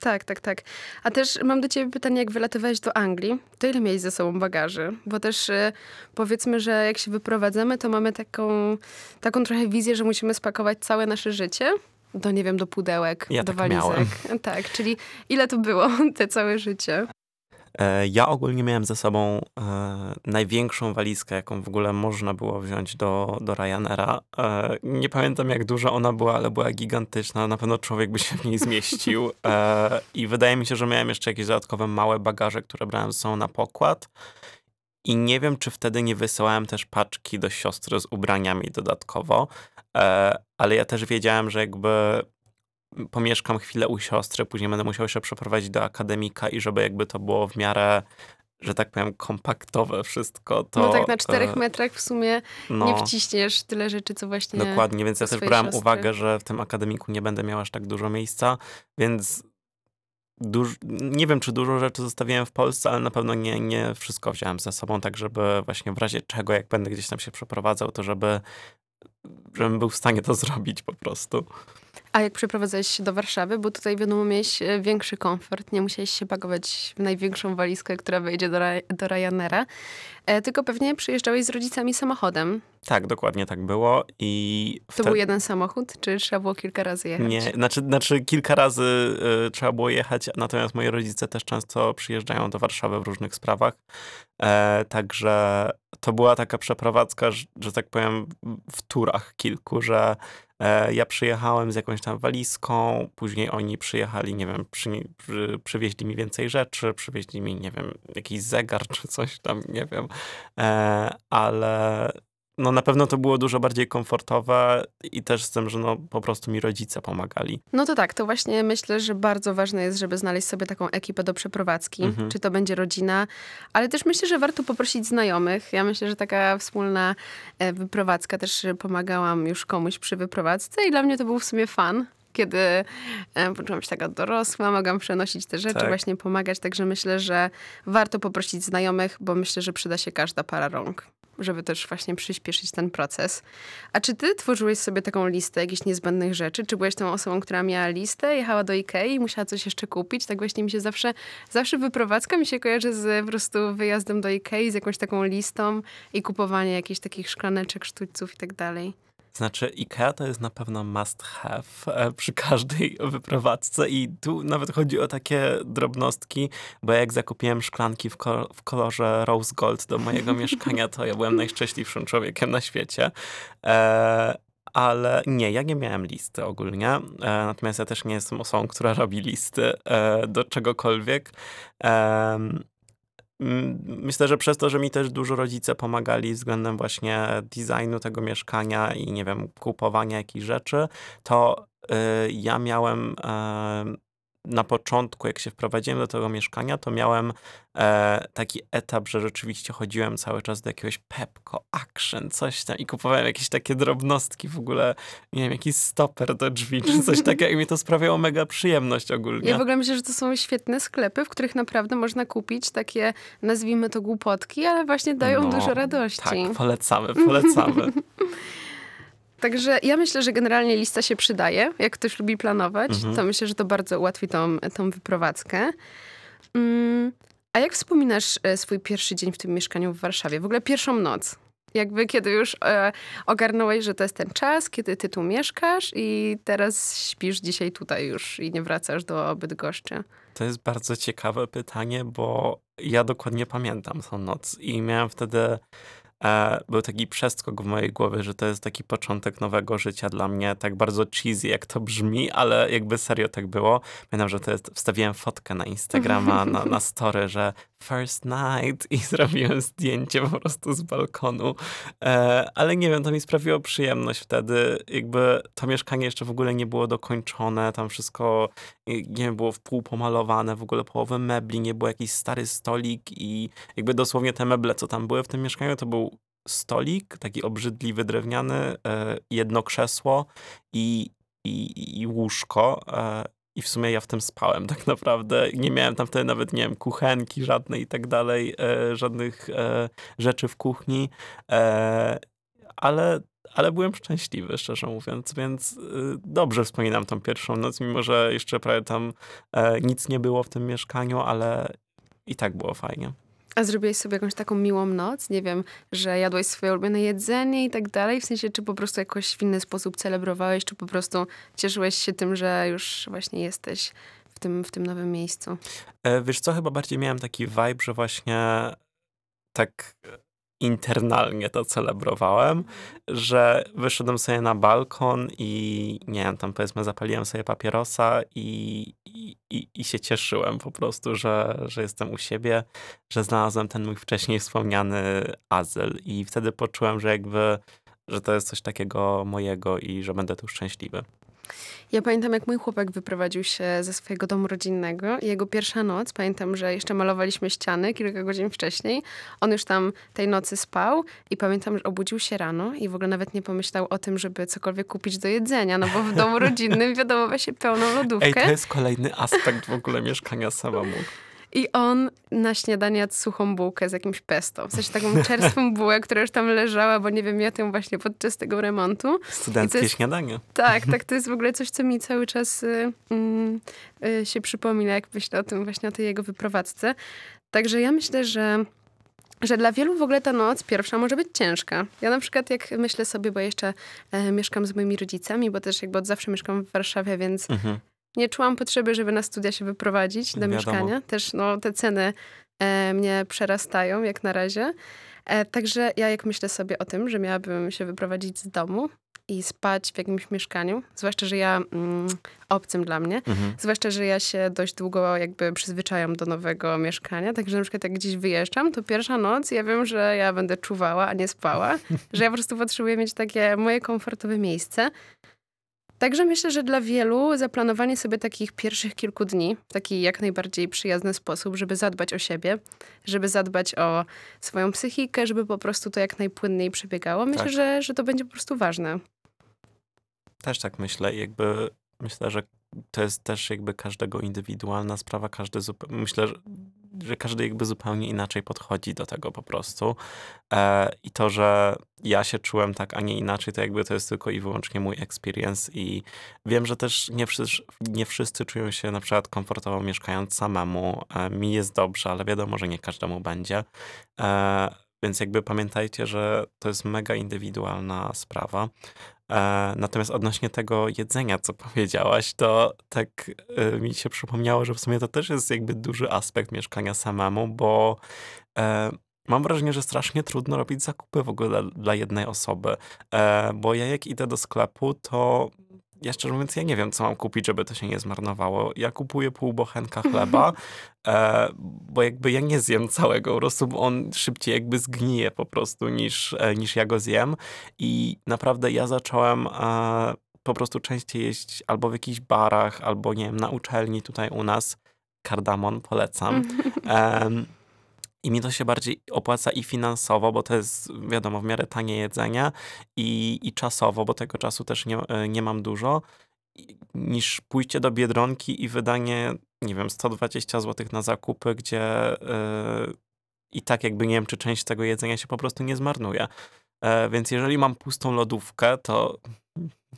Tak, tak, tak. A też mam do ciebie pytanie, jak wylatywałeś do Anglii, to ile miałeś ze sobą bagaży? Bo też y, powiedzmy, że jak się wyprowadzamy, to mamy taką, taką trochę wizję, że musimy spakować całe nasze życie do, nie wiem, do pudełek, ja do tak walizek. Miałem. Tak, czyli ile to było, te całe życie? Ja ogólnie miałem ze sobą e, największą walizkę, jaką w ogóle można było wziąć do, do Ryanaira. E, nie pamiętam, jak duża ona była, ale była gigantyczna. Na pewno człowiek by się w niej zmieścił. E, I wydaje mi się, że miałem jeszcze jakieś dodatkowe małe bagaże, które brałem ze sobą na pokład. I nie wiem, czy wtedy nie wysyłałem też paczki do siostry z ubraniami dodatkowo. E, ale ja też wiedziałem, że jakby... pomieszkam chwilę u siostry, później będę musiał się przeprowadzić do akademika i żeby jakby to było w miarę, że tak powiem, kompaktowe wszystko. To, no tak na czterech metrach w sumie no, nie wciśniesz tyle rzeczy, co właśnie... Dokładnie, więc ja też brałem siostry. Uwagę, że w tym akademiku nie będę miał aż tak dużo miejsca, więc duż, nie wiem, czy dużo rzeczy zostawiłem w Polsce, ale na pewno nie, nie wszystko wziąłem ze sobą, tak żeby właśnie w razie czego, jak będę gdzieś tam się przeprowadzał, to żeby żebym był w stanie to zrobić po prostu. A jak przeprowadzałeś się do Warszawy, bo tutaj wiadomo, miałeś większy komfort, nie musiałeś się pakować w największą walizkę, która wejdzie do, do Ryanaira, e, tylko pewnie przyjeżdżałeś z rodzicami samochodem. Tak, dokładnie tak było. I wtedy... To był jeden samochód, czy trzeba było kilka razy jechać? Nie, znaczy, znaczy kilka razy y, trzeba było jechać, natomiast moi rodzice też często przyjeżdżają do Warszawy w różnych sprawach. E, także to była taka przeprowadzka, że, że tak powiem, w turach kilku, że e, ja przyjechałem z jakąś tam walizką, później oni przyjechali, nie wiem, przy, przy, przywieźli mi więcej rzeczy, przywieźli mi, nie wiem, jakiś zegar czy coś tam, nie wiem, e, ale... No na pewno to było dużo bardziej komfortowe i też z tym, że no po prostu mi rodzice pomagali. No to tak, to właśnie myślę, że bardzo ważne jest, żeby znaleźć sobie taką ekipę do przeprowadzki, mhm. czy to będzie rodzina, ale też myślę, że warto poprosić znajomych. Ja myślę, że taka wspólna wyprowadzka, też pomagałam już komuś przy wyprowadzce i dla mnie to był w sumie fan. Kiedy poczułam się taka dorosła, mogłam przenosić te rzeczy, tak. właśnie pomagać, także myślę, że warto poprosić znajomych, bo myślę, że przyda się każda para rąk. żeby też właśnie przyspieszyć ten proces. A czy ty tworzyłeś sobie taką listę jakichś niezbędnych rzeczy? Czy byłaś tą osobą, która miała listę, jechała do Ikei i musiała coś jeszcze kupić? Tak właśnie mi się zawsze, zawsze wyprowadzka mi się kojarzy z po prostu wyjazdem do Ikei, z jakąś taką listą i kupowanie jakichś takich szklaneczek, sztućców i tak dalej. Znaczy Ikea to jest na pewno must have przy każdej wyprowadzce i tu nawet chodzi o takie drobnostki, bo jak zakupiłem szklanki w, ko- w kolorze rose gold do mojego mieszkania, to ja byłem najszczęśliwszym człowiekiem na świecie. E- Ale nie, ja nie miałem listy ogólnie, e, natomiast ja też nie jestem osobą, która robi listy e, do czegokolwiek. E, Myślę, że przez to, że mi też dużo rodzice pomagali względem właśnie designu tego mieszkania i nie wiem, kupowania jakichś rzeczy, to y, ja miałem y, na początku, jak się wprowadziłem do tego mieszkania, to miałem e, taki etap, że rzeczywiście chodziłem cały czas do jakiegoś Pepco, Action, coś tam i kupowałem jakieś takie drobnostki w ogóle, nie wiem, jakiś stoper do drzwi czy coś takiego i mi to sprawiało mega przyjemność ogólnie. Ja w ogóle myślę, że to są świetne sklepy, w których naprawdę można kupić takie, nazwijmy to głupotki, ale właśnie dają no, dużo radości. Tak, polecamy, polecamy. Także ja myślę, że generalnie lista się przydaje. Jak ktoś lubi planować, mhm. to myślę, że to bardzo ułatwi tą, tą wyprowadzkę. Mm, a jak wspominasz swój pierwszy dzień w tym mieszkaniu w Warszawie? W ogóle pierwszą noc. Jakby kiedy już e, ogarnąłeś, że to jest ten czas, kiedy ty tu mieszkasz i teraz śpisz dzisiaj tutaj już i nie wracasz do Bydgoszczy. To jest bardzo ciekawe pytanie, bo ja dokładnie pamiętam tą noc i miałem wtedy... Był taki przeskok w mojej głowie, że to jest taki początek nowego życia dla mnie, tak bardzo cheesy jak to brzmi, ale jakby serio tak było. Pamiętam, że to jest, wstawiłem fotkę na Instagrama, na, na story, że first night i zrobiłem zdjęcie po prostu z balkonu. E, ale nie wiem, to mi sprawiło przyjemność wtedy. Jakby to mieszkanie jeszcze w ogóle nie było dokończone, tam wszystko nie było w pół pomalowane, w ogóle połowę mebli, nie było jakiś stary stolik i jakby dosłownie te meble, co tam były w tym mieszkaniu, to był stolik, taki obrzydliwy, drewniany, e, jedno krzesło i, i, i łóżko. E, I w sumie ja w tym spałem tak naprawdę. Nie miałem tam wtedy nawet, nie wiem, kuchenki żadnej i tak dalej, e, żadnych e, rzeczy w kuchni. E, ale, ale byłem szczęśliwy, szczerze mówiąc, więc e, dobrze wspominam tą pierwszą noc, mimo że jeszcze prawie tam e, nic nie było w tym mieszkaniu, ale i tak było fajnie. A zrobiłeś sobie jakąś taką miłą noc? Nie wiem, że jadłeś swoje ulubione jedzenie i tak dalej? W sensie, czy po prostu jakoś w inny sposób celebrowałeś, czy po prostu cieszyłeś się tym, że już właśnie jesteś w tym, w tym nowym miejscu? Wiesz co, chyba bardziej miałem taki vibe, że właśnie tak internalnie to celebrowałem, że wyszedłem sobie na balkon i nie wiem, tam powiedzmy zapaliłem sobie papierosa i, i, i, i się cieszyłem po prostu, że, że jestem u siebie, że znalazłem ten mój wcześniej wspomniany azyl i wtedy poczułem, że jakby, że to jest coś takiego mojego i że będę tu szczęśliwy. Ja pamiętam, jak mój chłopak wyprowadził się ze swojego domu rodzinnego i jego pierwsza noc, pamiętam, że jeszcze malowaliśmy ściany kilka godzin wcześniej, on już tam tej nocy spał i pamiętam, że obudził się rano i w ogóle nawet nie pomyślał o tym, żeby cokolwiek kupić do jedzenia, no bo w domu rodzinnym wiadomo, ma się pełną lodówkę. Ej, to jest kolejny aspekt w ogóle mieszkania samemu. I on na śniadanie jadł suchą bułkę z jakimś pesto. W sensie taką czerstwą bułę, która już tam leżała, bo nie wiem, ja tym właśnie podczas tego remontu. Studenckie jest, śniadanie. Tak, tak. To jest w ogóle coś, co mi cały czas y, y, y, się przypomina, jak myślę o tym właśnie, o tej jego wyprowadzce. Także ja myślę, że... że dla wielu w ogóle ta noc pierwsza może być ciężka. Ja na przykład jak myślę sobie, bo jeszcze e, mieszkam z moimi rodzicami, bo też jakby od zawsze mieszkam w Warszawie, więc... Mhm. Nie czułam potrzeby, żeby na studia się wyprowadzić do Wiadomo. mieszkania. Też no, te ceny e, mnie przerastają jak na razie. E, także ja jak myślę sobie o tym, że miałabym się wyprowadzić z domu i spać w jakimś mieszkaniu, zwłaszcza, że ja, mm, obcym dla mnie, mhm. zwłaszcza, że ja się dość długo jakby przyzwyczajam do nowego mieszkania, także na przykład jak gdzieś wyjeżdżam, to pierwsza noc ja wiem, że ja będę czuwała, a nie spała, że ja po prostu potrzebuję mieć takie moje komfortowe miejsce. Także myślę, że dla wielu zaplanowanie sobie takich pierwszych kilku dni w taki jak najbardziej przyjazny sposób, żeby zadbać o siebie, żeby zadbać o swoją psychikę, żeby po prostu to jak najpłynniej przebiegało. Myślę, tak. że, że to będzie po prostu ważne. Też tak myślę. Jakby myślę, że to jest też jakby każdego indywidualna sprawa. Każdy zupełnie... Myślę, że że każdy jakby zupełnie inaczej podchodzi do tego po prostu. E, I to, że ja się czułem tak, a nie inaczej, to jakby to jest tylko i wyłącznie mój experience i wiem, że też nie wszyscy, nie wszyscy czują się na przykład komfortowo mieszkając samemu. E, mi jest dobrze, ale wiadomo, że nie każdemu będzie. E, więc jakby pamiętajcie, że to jest mega indywidualna sprawa. Natomiast odnośnie tego jedzenia, co powiedziałaś, to tak mi się przypomniało, że w sumie to też jest jakby duży aspekt mieszkania samemu, bo mam wrażenie, że strasznie trudno robić zakupy w ogóle dla, dla jednej osoby, bo ja jak idę do sklepu, to ja szczerze mówiąc, ja nie wiem, co mam kupić, żeby to się nie zmarnowało. Ja kupuję pół bochenka chleba, e, bo jakby ja nie zjem całego, po prostu on szybciej jakby zgnije po prostu niż, e, niż ja go zjem. I naprawdę ja zacząłem e, po prostu częściej jeść albo w jakichś barach, albo nie wiem, na uczelni tutaj u nas. Kardamon polecam. E, I mi to się bardziej opłaca i finansowo, bo to jest, wiadomo, w miarę tanie jedzenie i, i czasowo, bo tego czasu też nie, nie mam dużo, niż pójście do Biedronki i wydanie, nie wiem, sto dwadzieścia złotych na zakupy, gdzie yy, i tak jakby nie wiem, czy część tego jedzenia się po prostu nie zmarnuje. Yy, więc jeżeli mam pustą lodówkę, to...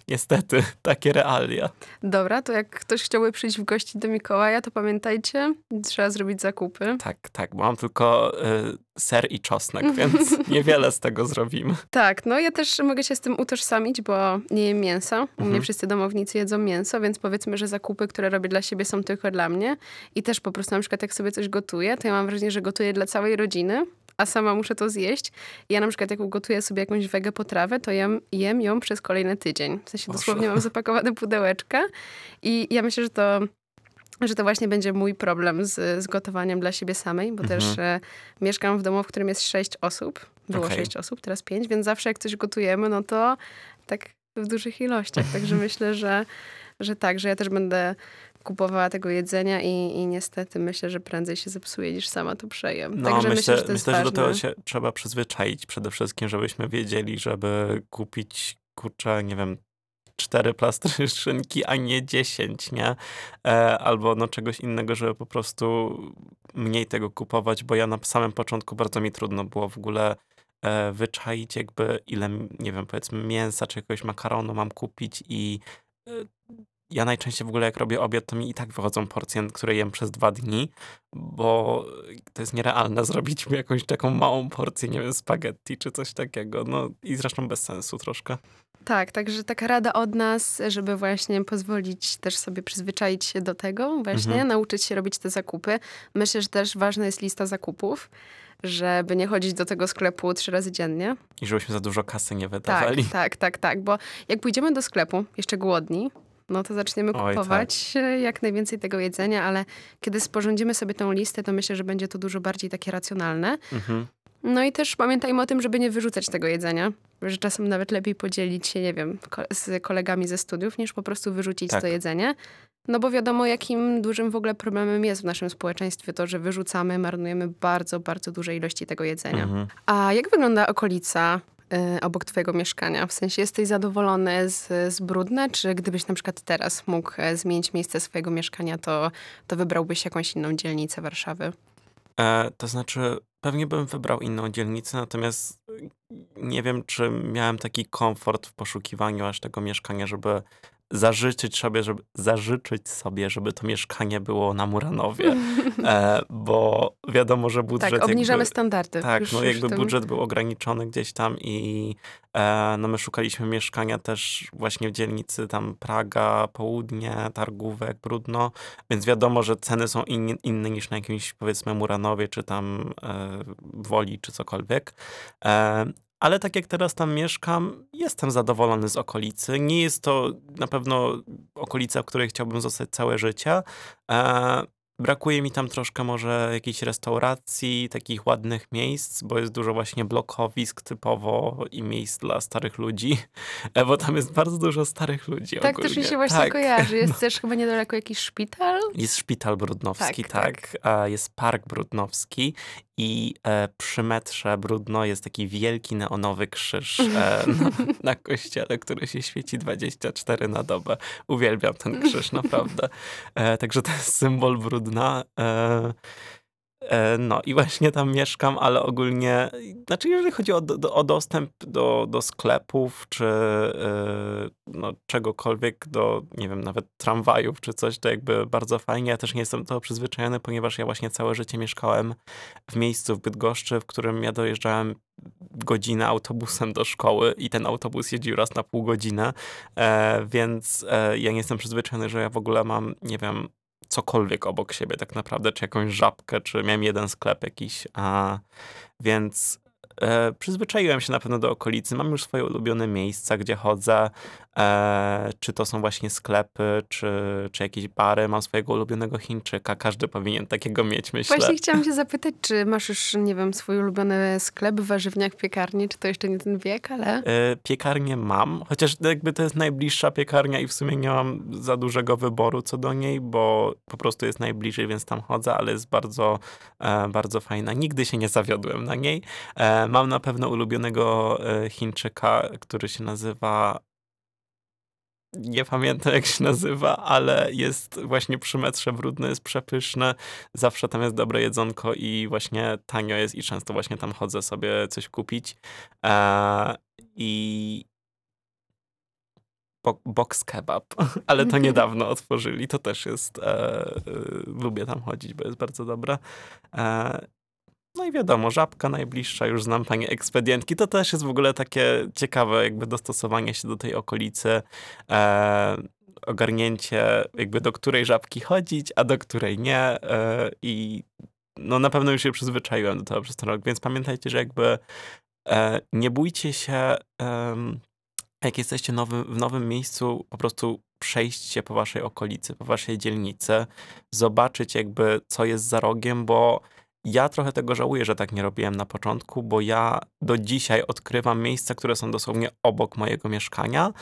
Niestety, takie realia. Dobra, to jak ktoś chciałby przyjść w gości do Mikołaja, to pamiętajcie, trzeba zrobić zakupy. Tak, tak, bo mam tylko y, ser i czosnek, więc niewiele z tego zrobimy. Tak, no ja też mogę się z tym utożsamić, bo nie jem mięsa. U mhm. mnie wszyscy domownicy jedzą mięso, więc powiedzmy, że zakupy, które robię dla siebie, są tylko dla mnie. I też po prostu na przykład jak sobie coś gotuję, to ja mam wrażenie, że gotuję dla całej rodziny, a sama muszę to zjeść. Ja na przykład jak ugotuję sobie jakąś wege potrawę, to jem, jem ją przez kolejny tydzień. W sensie dosłownie mam zapakowane pudełeczka i ja myślę, że to, że to właśnie będzie mój problem z, z gotowaniem dla siebie samej, bo mhm. też e, mieszkam w domu, w którym jest sześć osób. Było okay. sześć osób, teraz pięć, więc zawsze jak coś gotujemy, no to tak w dużych ilościach. Także myślę, że, że tak, że ja też będę kupowała tego jedzenia i, i niestety myślę, że prędzej się zepsuje, niż sama to przejem. No, Także myślę, myślę, że to jest myślę, ważne. Myślę, że do tego się trzeba przyzwyczaić przede wszystkim, żebyśmy wiedzieli, żeby kupić, kurczę, nie wiem, cztery plastry szynki, a nie dziesięć, nie? E, albo no czegoś innego, żeby po prostu mniej tego kupować, bo ja na samym początku bardzo mi trudno było w ogóle e, wyczaić jakby ile, nie wiem, powiedzmy mięsa czy jakiegoś makaronu mam kupić i e, ja najczęściej w ogóle jak robię obiad, to mi i tak wychodzą porcje, które jem przez dwa dni, bo to jest nierealne zrobić mi jakąś taką małą porcję, nie wiem, spaghetti czy coś takiego. No i zresztą bez sensu troszkę. Tak, także taka rada od nas, żeby właśnie pozwolić też sobie przyzwyczaić się do tego właśnie, mhm. nauczyć się robić te zakupy. Myślę, że też ważna jest lista zakupów, żeby nie chodzić do tego sklepu trzy razy dziennie. I żebyśmy za dużo kasy nie wydawali. Tak, tak, tak, tak, bo jak pójdziemy do sklepu jeszcze głodni, no to zaczniemy kupować Oj, tak. jak najwięcej tego jedzenia, ale kiedy sporządzimy sobie tą listę, to myślę, że będzie to dużo bardziej takie racjonalne. Mhm. No i też pamiętajmy o tym, żeby nie wyrzucać tego jedzenia, że czasem nawet lepiej podzielić się, nie wiem, z kolegami ze studiów, niż po prostu wyrzucić tak. to jedzenie. No bo wiadomo, jakim dużym w ogóle problemem jest w naszym społeczeństwie to, że wyrzucamy, marnujemy bardzo, bardzo duże ilości tego jedzenia. Mhm. A jak wygląda okolica obok twojego mieszkania? W sensie jesteś zadowolony z, z Bródna, czy gdybyś na przykład teraz mógł zmienić miejsce swojego mieszkania, to, to wybrałbyś jakąś inną dzielnicę Warszawy? E, to znaczy, pewnie bym wybrał inną dzielnicę, natomiast nie wiem, czy miałem taki komfort w poszukiwaniu aż tego mieszkania, żeby zażyczyć sobie, żeby, zażyczyć sobie, żeby to mieszkanie było na Muranowie, e, bo wiadomo, że budżet... Tak, obniżamy jakby, standardy. Tak, już, no już jakby tym... budżet był ograniczony gdzieś tam i e, no my szukaliśmy mieszkania też właśnie w dzielnicy tam Praga, Południe, Targówek, Bródno, więc wiadomo, że ceny są in, inne niż na jakimś powiedzmy Muranowie, czy tam e, Woli, czy cokolwiek. E, Ale tak jak teraz tam mieszkam, jestem zadowolony z okolicy. Nie jest to na pewno okolica, w której chciałbym zostać całe życie. E, brakuje mi tam troszkę może jakiejś restauracji, takich ładnych miejsc, bo jest dużo właśnie blokowisk typowo i miejsc dla starych ludzi, e, bo tam jest bardzo dużo starych ludzi Tak, ogólnie. Też mi się właśnie tak. kojarzy. Jest no. też chyba niedaleko jakiś szpital? Jest szpital Bródnowski, tak. tak. tak. E, jest park Bródnowski. I e, przy metrze Bródno jest taki wielki neonowy krzyż e, na, na kościele, który się świeci dwadzieścia cztery na dobę. Uwielbiam ten krzyż, naprawdę. E, także to jest symbol Bródna. E, No i właśnie tam mieszkam, ale ogólnie, znaczy jeżeli chodzi o, do, o dostęp do, do sklepów, czy yy, no, czegokolwiek, do, nie wiem, nawet tramwajów, czy coś, to jakby bardzo fajnie. Ja też nie jestem do tego przyzwyczajony, ponieważ ja właśnie całe życie mieszkałem w miejscu w Bydgoszczy, w którym ja dojeżdżałem godzinę autobusem do szkoły i ten autobus jeździł raz na pół godziny, yy, więc yy, ja nie jestem przyzwyczajony, że ja w ogóle mam, nie wiem, cokolwiek obok siebie tak naprawdę, czy jakąś Żabkę, czy miałem jeden sklep jakiś, a więc e, przyzwyczaiłem się na pewno do okolicy. Mam już swoje ulubione miejsca, gdzie chodzę, e, czy to są właśnie sklepy, czy, czy jakieś bary. Mam swojego ulubionego Chińczyka, każdy powinien takiego mieć, myślę. Właśnie chciałam się zapytać, czy masz już, nie wiem, swój ulubiony sklep, warzywniak, piekarnię, czy to jeszcze nie ten wiek, ale... E, piekarnię mam, chociaż jakby to jest najbliższa piekarnia i w sumie nie mam za dużego wyboru co do niej, bo po prostu jest najbliżej, więc tam chodzę, ale jest bardzo, e, bardzo fajna. Nigdy się nie zawiodłem na niej. E, Mam na pewno ulubionego Chińczyka, który się nazywa... Nie pamiętam, jak się nazywa, ale jest właśnie przy metrze Wrudne, jest przepyszne. Zawsze tam jest dobre jedzonko i właśnie tanio jest i często właśnie tam chodzę sobie coś kupić. Eee, I... Box kebab, ale to niedawno otworzyli. To też jest... Eee, lubię tam chodzić, bo jest bardzo dobre. Eee, No i wiadomo, Żabka najbliższa, już znam panie ekspedientki. To też jest w ogóle takie ciekawe jakby dostosowanie się do tej okolicy, e, ogarnięcie jakby do której Żabki chodzić, a do której nie, e, i no na pewno już się przyzwyczaiłem do tego przez ten rok, więc pamiętajcie, że jakby e, nie bójcie się, e, jak jesteście nowym, w nowym miejscu, po prostu przejść się po waszej okolicy, po waszej dzielnicy, zobaczyć jakby co jest za rogiem, bo ja trochę tego żałuję, że tak nie robiłem na początku, bo ja do dzisiaj odkrywam miejsca, które są dosłownie obok mojego mieszkania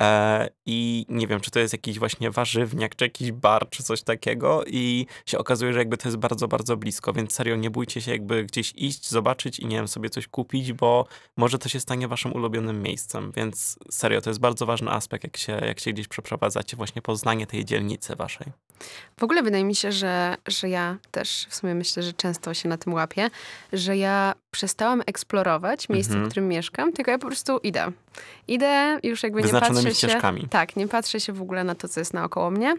e, i nie wiem, czy to jest jakiś właśnie warzywniak, czy jakiś bar, czy coś takiego i się okazuje, że jakby to jest bardzo, bardzo blisko, więc serio nie bójcie się jakby gdzieś iść, zobaczyć i nie wiem, sobie coś kupić, bo może to się stanie waszym ulubionym miejscem, więc serio, to jest bardzo ważny aspekt, jak się, jak się gdzieś przeprowadzacie, właśnie poznanie tej dzielnicy waszej. W ogóle wydaje mi się, że, że ja też w sumie myślę, że często się na tym łapie, że ja przestałam eksplorować miejsce, mm-hmm. w którym mieszkam, tylko ja po prostu idę. Idę, już jakby nie patrzę się... ścieżkami. Tak, nie patrzę się w ogóle na to, co jest naokoło mnie.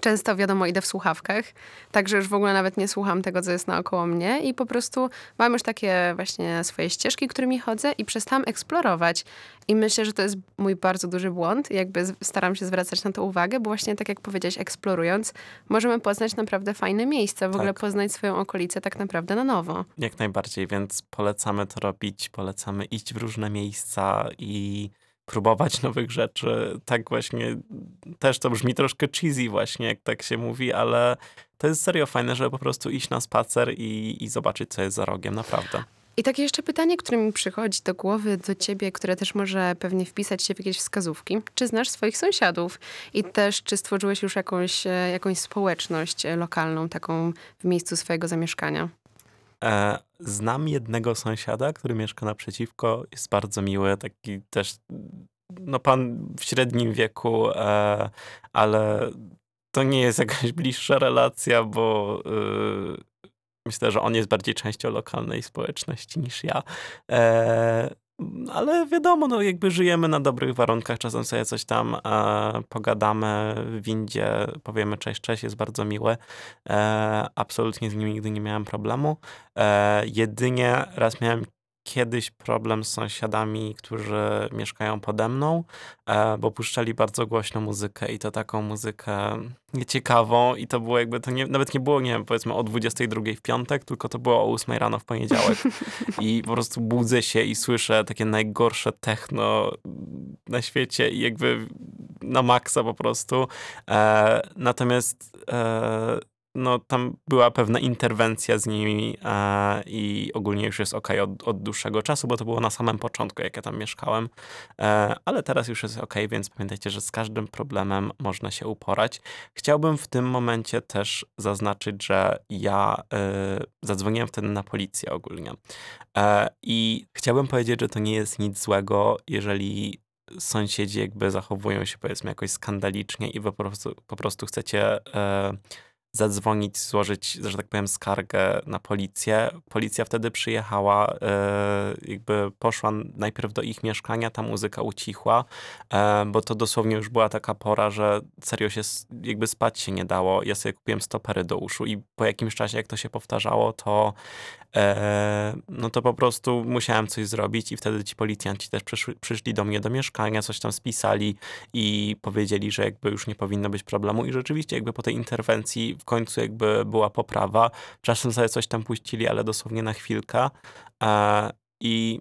Często, wiadomo, idę w słuchawkach, także już w ogóle nawet nie słucham tego, co jest naokoło mnie i po prostu mam już takie właśnie swoje ścieżki, którymi chodzę i przestałam eksplorować. I myślę, że to jest mój bardzo duży błąd. Jakby staram się zwracać na to uwagę, bo właśnie tak jak powiedziałeś, eksplorując, możemy poznać naprawdę fajne miejsca, w ogóle poznać swoją okolicę tak naprawdę na nowo. Jak najbardziej, więc polecamy to robić, polecamy iść w różne miejsca i... próbować nowych rzeczy. Tak właśnie, też to brzmi troszkę cheesy właśnie, jak tak się mówi, ale to jest serio fajne, żeby po prostu iść na spacer i, i zobaczyć, co jest za rogiem, naprawdę. I takie jeszcze pytanie, które mi przychodzi do głowy, do ciebie, które też może pewnie wpisać się w jakieś wskazówki. Czy znasz swoich sąsiadów? I też, czy stworzyłeś już jakąś, jakąś społeczność lokalną, taką w miejscu swojego zamieszkania? E- Znam jednego sąsiada, który mieszka naprzeciwko, jest bardzo miły, taki też, no pan w średnim wieku, e, ale to nie jest jakaś bliższa relacja, bo y, myślę, że on jest bardziej częścią lokalnej społeczności niż ja. E, ale wiadomo, no jakby żyjemy na dobrych warunkach, czasem sobie coś tam e, pogadamy w windzie, powiemy cześć, cześć, jest bardzo miłe. E, absolutnie z nim nigdy nie miałem problemu. E, jedynie raz miałem kiedyś problem z sąsiadami, którzy mieszkają pode mną, e, bo puszczali bardzo głośno muzykę i to taką muzykę nieciekawą i to było jakby, to nie, nawet nie było, nie wiem, powiedzmy o dwudziestej drugiej w piątek, tylko to było o ósmej rano w poniedziałek i po prostu budzę się i słyszę takie najgorsze techno na świecie i jakby na maksa po prostu. E, natomiast e, no tam była pewna interwencja z nimi e, i ogólnie już jest okej od, od dłuższego czasu, bo to było na samym początku, jak ja tam mieszkałem, e, ale teraz już jest okej, więc pamiętajcie, że z każdym problemem można się uporać. Chciałbym w tym momencie też zaznaczyć, że ja e, zadzwoniłem wtedy na policję ogólnie e, i chciałbym powiedzieć, że to nie jest nic złego, jeżeli sąsiedzi jakby zachowują się powiedzmy jakoś skandalicznie i po prostu, po prostu chcecie... E, zadzwonić, złożyć, że tak powiem, skargę na policję. Policja wtedy przyjechała, jakby poszła najpierw do ich mieszkania, ta muzyka ucichła, bo to dosłownie już była taka pora, że serio się jakby spać się nie dało. Ja sobie kupiłem stopery do uszu i po jakimś czasie, jak to się powtarzało, to no to po prostu musiałem coś zrobić i wtedy ci policjanci też przyszli, przyszli do mnie do mieszkania, coś tam spisali i powiedzieli, że jakby już nie powinno być problemu i rzeczywiście jakby po tej interwencji w końcu jakby była poprawa. Czasem sobie coś tam puścili, ale dosłownie na chwilkę i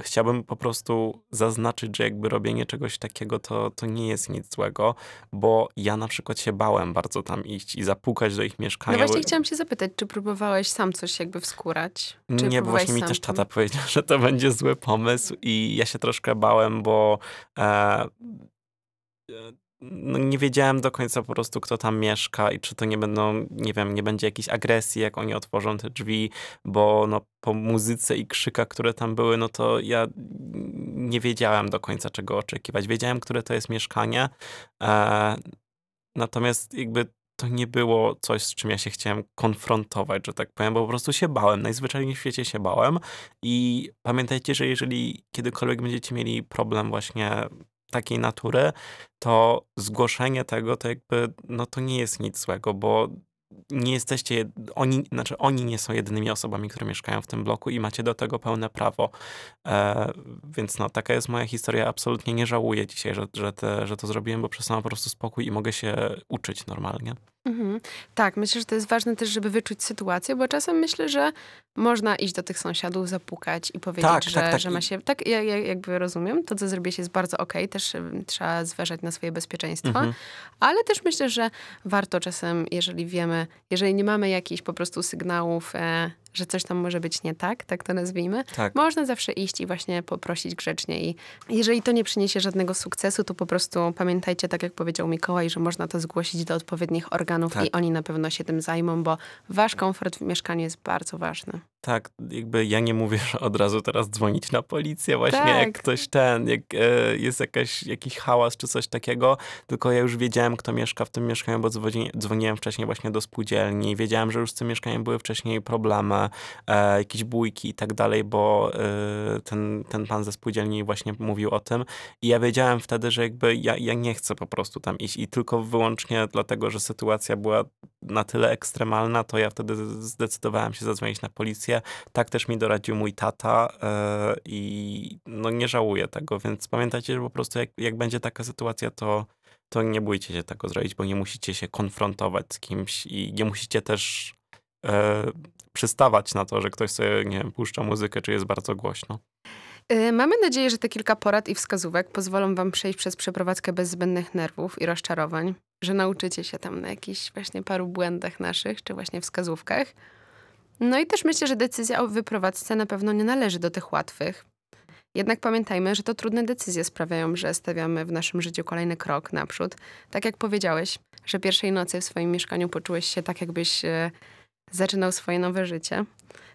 chciałbym po prostu zaznaczyć, że jakby robienie czegoś takiego to, to nie jest nic złego, bo ja na przykład się bałem bardzo tam iść i zapukać do ich mieszkania. No właśnie bo... chciałam się zapytać, czy próbowałeś sam coś jakby wskórać? Czy nie, bo właśnie mi też tata powiedział, że to będzie zły pomysł i ja się troszkę bałem, bo e, no nie wiedziałem do końca po prostu, kto tam mieszka i czy to nie będą, nie wiem, nie będzie jakiejś agresji, jak oni otworzą te drzwi, bo no po muzyce i krzykach, które tam były, no to ja nie wiedziałem do końca, czego oczekiwać. Wiedziałem, które to jest mieszkanie, e, natomiast jakby to nie było coś, z czym ja się chciałem konfrontować, że tak powiem, bo po prostu się bałem, najzwyczajniej w świecie się bałem i pamiętajcie, że jeżeli kiedykolwiek będziecie mieli problem właśnie takiej natury, to zgłoszenie tego, to jakby, no to nie jest nic złego, bo nie jesteście, oni, znaczy oni nie są jedynymi osobami, które mieszkają w tym bloku i macie do tego pełne prawo. E, więc no, taka jest moja historia. Absolutnie nie żałuję dzisiaj, że, że, te, że to zrobiłem, bo przez to mam po prostu spokój i mogę się uczyć normalnie. Mhm. Tak, myślę, że to jest ważne też, żeby wyczuć sytuację, bo czasem myślę, że można iść do tych sąsiadów, zapukać i powiedzieć, tak, że, tak, tak. że ma się... Tak, ja, ja jakby rozumiem. To, co zrobię się jest bardzo okej. Okay. Też trzeba zważać na swoje bezpieczeństwo. Mhm. Ale też myślę, że warto czasem, jeżeli wiemy, jeżeli nie mamy jakichś po prostu sygnałów, e, że coś tam może być nie tak, tak to nazwijmy, tak. Można zawsze iść i właśnie poprosić grzecznie. I jeżeli to nie przyniesie żadnego sukcesu, to po prostu pamiętajcie, tak jak powiedział Mikołaj, że można to zgłosić do odpowiednich organów tak. I oni na pewno się tym zajmą, bo wasz komfort w mieszkaniu jest bardzo ważny. Tak, jakby ja nie mówię, że od razu teraz dzwonić na policję właśnie, tak. jak ktoś ten, jak y, jest jakaś, jakiś hałas czy coś takiego, tylko ja już wiedziałem, kto mieszka w tym mieszkaniu, bo dzwoni, dzwoniłem wcześniej właśnie do spółdzielni, wiedziałem, że już z tym mieszkaniem były wcześniej problemy, e, jakieś bójki i tak dalej, bo y, ten, ten pan ze spółdzielni właśnie mówił o tym i ja wiedziałem wtedy, że jakby ja, ja nie chcę po prostu tam iść i tylko wyłącznie dlatego, że sytuacja była na tyle ekstremalna, to ja wtedy zdecydowałem się zadzwonić na policję. Tak też mi doradził mój tata yy, i no nie żałuję tego, więc pamiętajcie, że po prostu jak, jak będzie taka sytuacja, to, to nie bójcie się tego zrobić, bo nie musicie się konfrontować z kimś i nie musicie też yy, przystawać na to, że ktoś sobie, nie wiem, puszcza muzykę, czy jest bardzo głośno. Mamy nadzieję, że te kilka porad i wskazówek pozwolą wam przejść przez przeprowadzkę bez zbędnych nerwów i rozczarowań, że nauczycie się tam na jakichś właśnie paru błędach naszych, czy właśnie wskazówkach. No i też myślę, że decyzja o wyprowadzce na pewno nie należy do tych łatwych. Jednak pamiętajmy, że to trudne decyzje sprawiają, że stawiamy w naszym życiu kolejny krok naprzód. Tak jak powiedziałeś, że pierwszej nocy w swoim mieszkaniu poczułeś się tak, jakbyś e, zaczynał swoje nowe życie.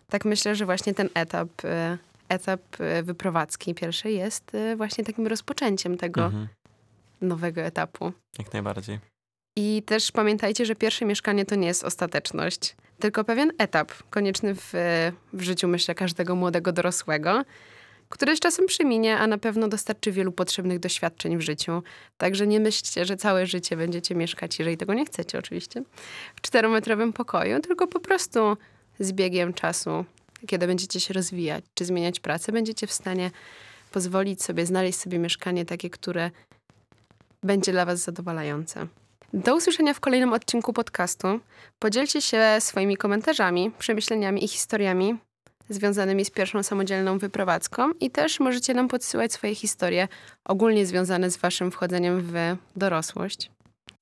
Tak myślę, że właśnie ten etap, e, etap wyprowadzki pierwszy jest e, właśnie takim rozpoczęciem tego mhm. nowego etapu. Jak najbardziej. I też pamiętajcie, że pierwsze mieszkanie to nie jest ostateczność, tylko pewien etap konieczny w, w życiu, myślę, każdego młodego dorosłego, który z czasem przeminie, a na pewno dostarczy wielu potrzebnych doświadczeń w życiu. Także nie myślcie, że całe życie będziecie mieszkać, jeżeli tego nie chcecie oczywiście, w czterometrowym pokoju, tylko po prostu z biegiem czasu, kiedy będziecie się rozwijać czy zmieniać pracę, będziecie w stanie pozwolić sobie, znaleźć sobie mieszkanie takie, które będzie dla was zadowalające. Do usłyszenia w kolejnym odcinku podcastu. Podzielcie się swoimi komentarzami, przemyśleniami i historiami związanymi z pierwszą samodzielną wyprowadzką i też możecie nam podsyłać swoje historie ogólnie związane z waszym wchodzeniem w dorosłość.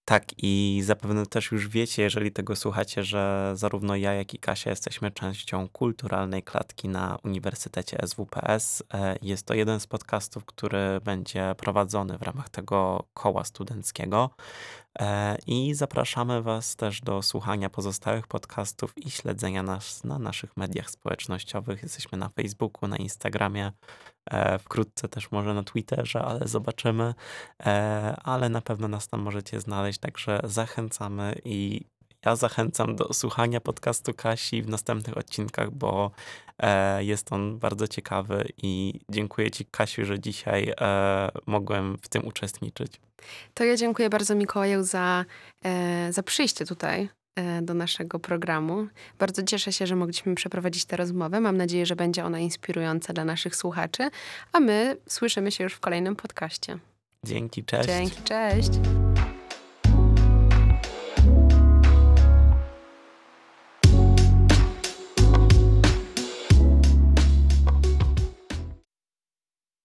Tak i zapewne też już wiecie, jeżeli tego słuchacie, że zarówno ja, jak i Kasia jesteśmy częścią kulturalnej klatki na Uniwersytecie S W P S. Jest to jeden z podcastów, który będzie prowadzony w ramach tego koła studenckiego. I zapraszamy was też do słuchania pozostałych podcastów i śledzenia nas na naszych mediach społecznościowych. Jesteśmy na Facebooku, na Instagramie, wkrótce też może na Twitterze, ale zobaczymy. Ale na pewno nas tam możecie znaleźć, także zachęcamy i Ja zachęcam do słuchania podcastu Kasi w następnych odcinkach, bo e, jest on bardzo ciekawy i dziękuję Ci, Kasiu, że dzisiaj e, mogłem w tym uczestniczyć. To ja dziękuję bardzo, Mikołaju, za, e, za przyjście tutaj do naszego programu. Bardzo cieszę się, że mogliśmy przeprowadzić tę rozmowę. Mam nadzieję, że będzie ona inspirująca dla naszych słuchaczy, a my słyszymy się już w kolejnym podcaście. Dzięki, cześć. Dzięki, cześć.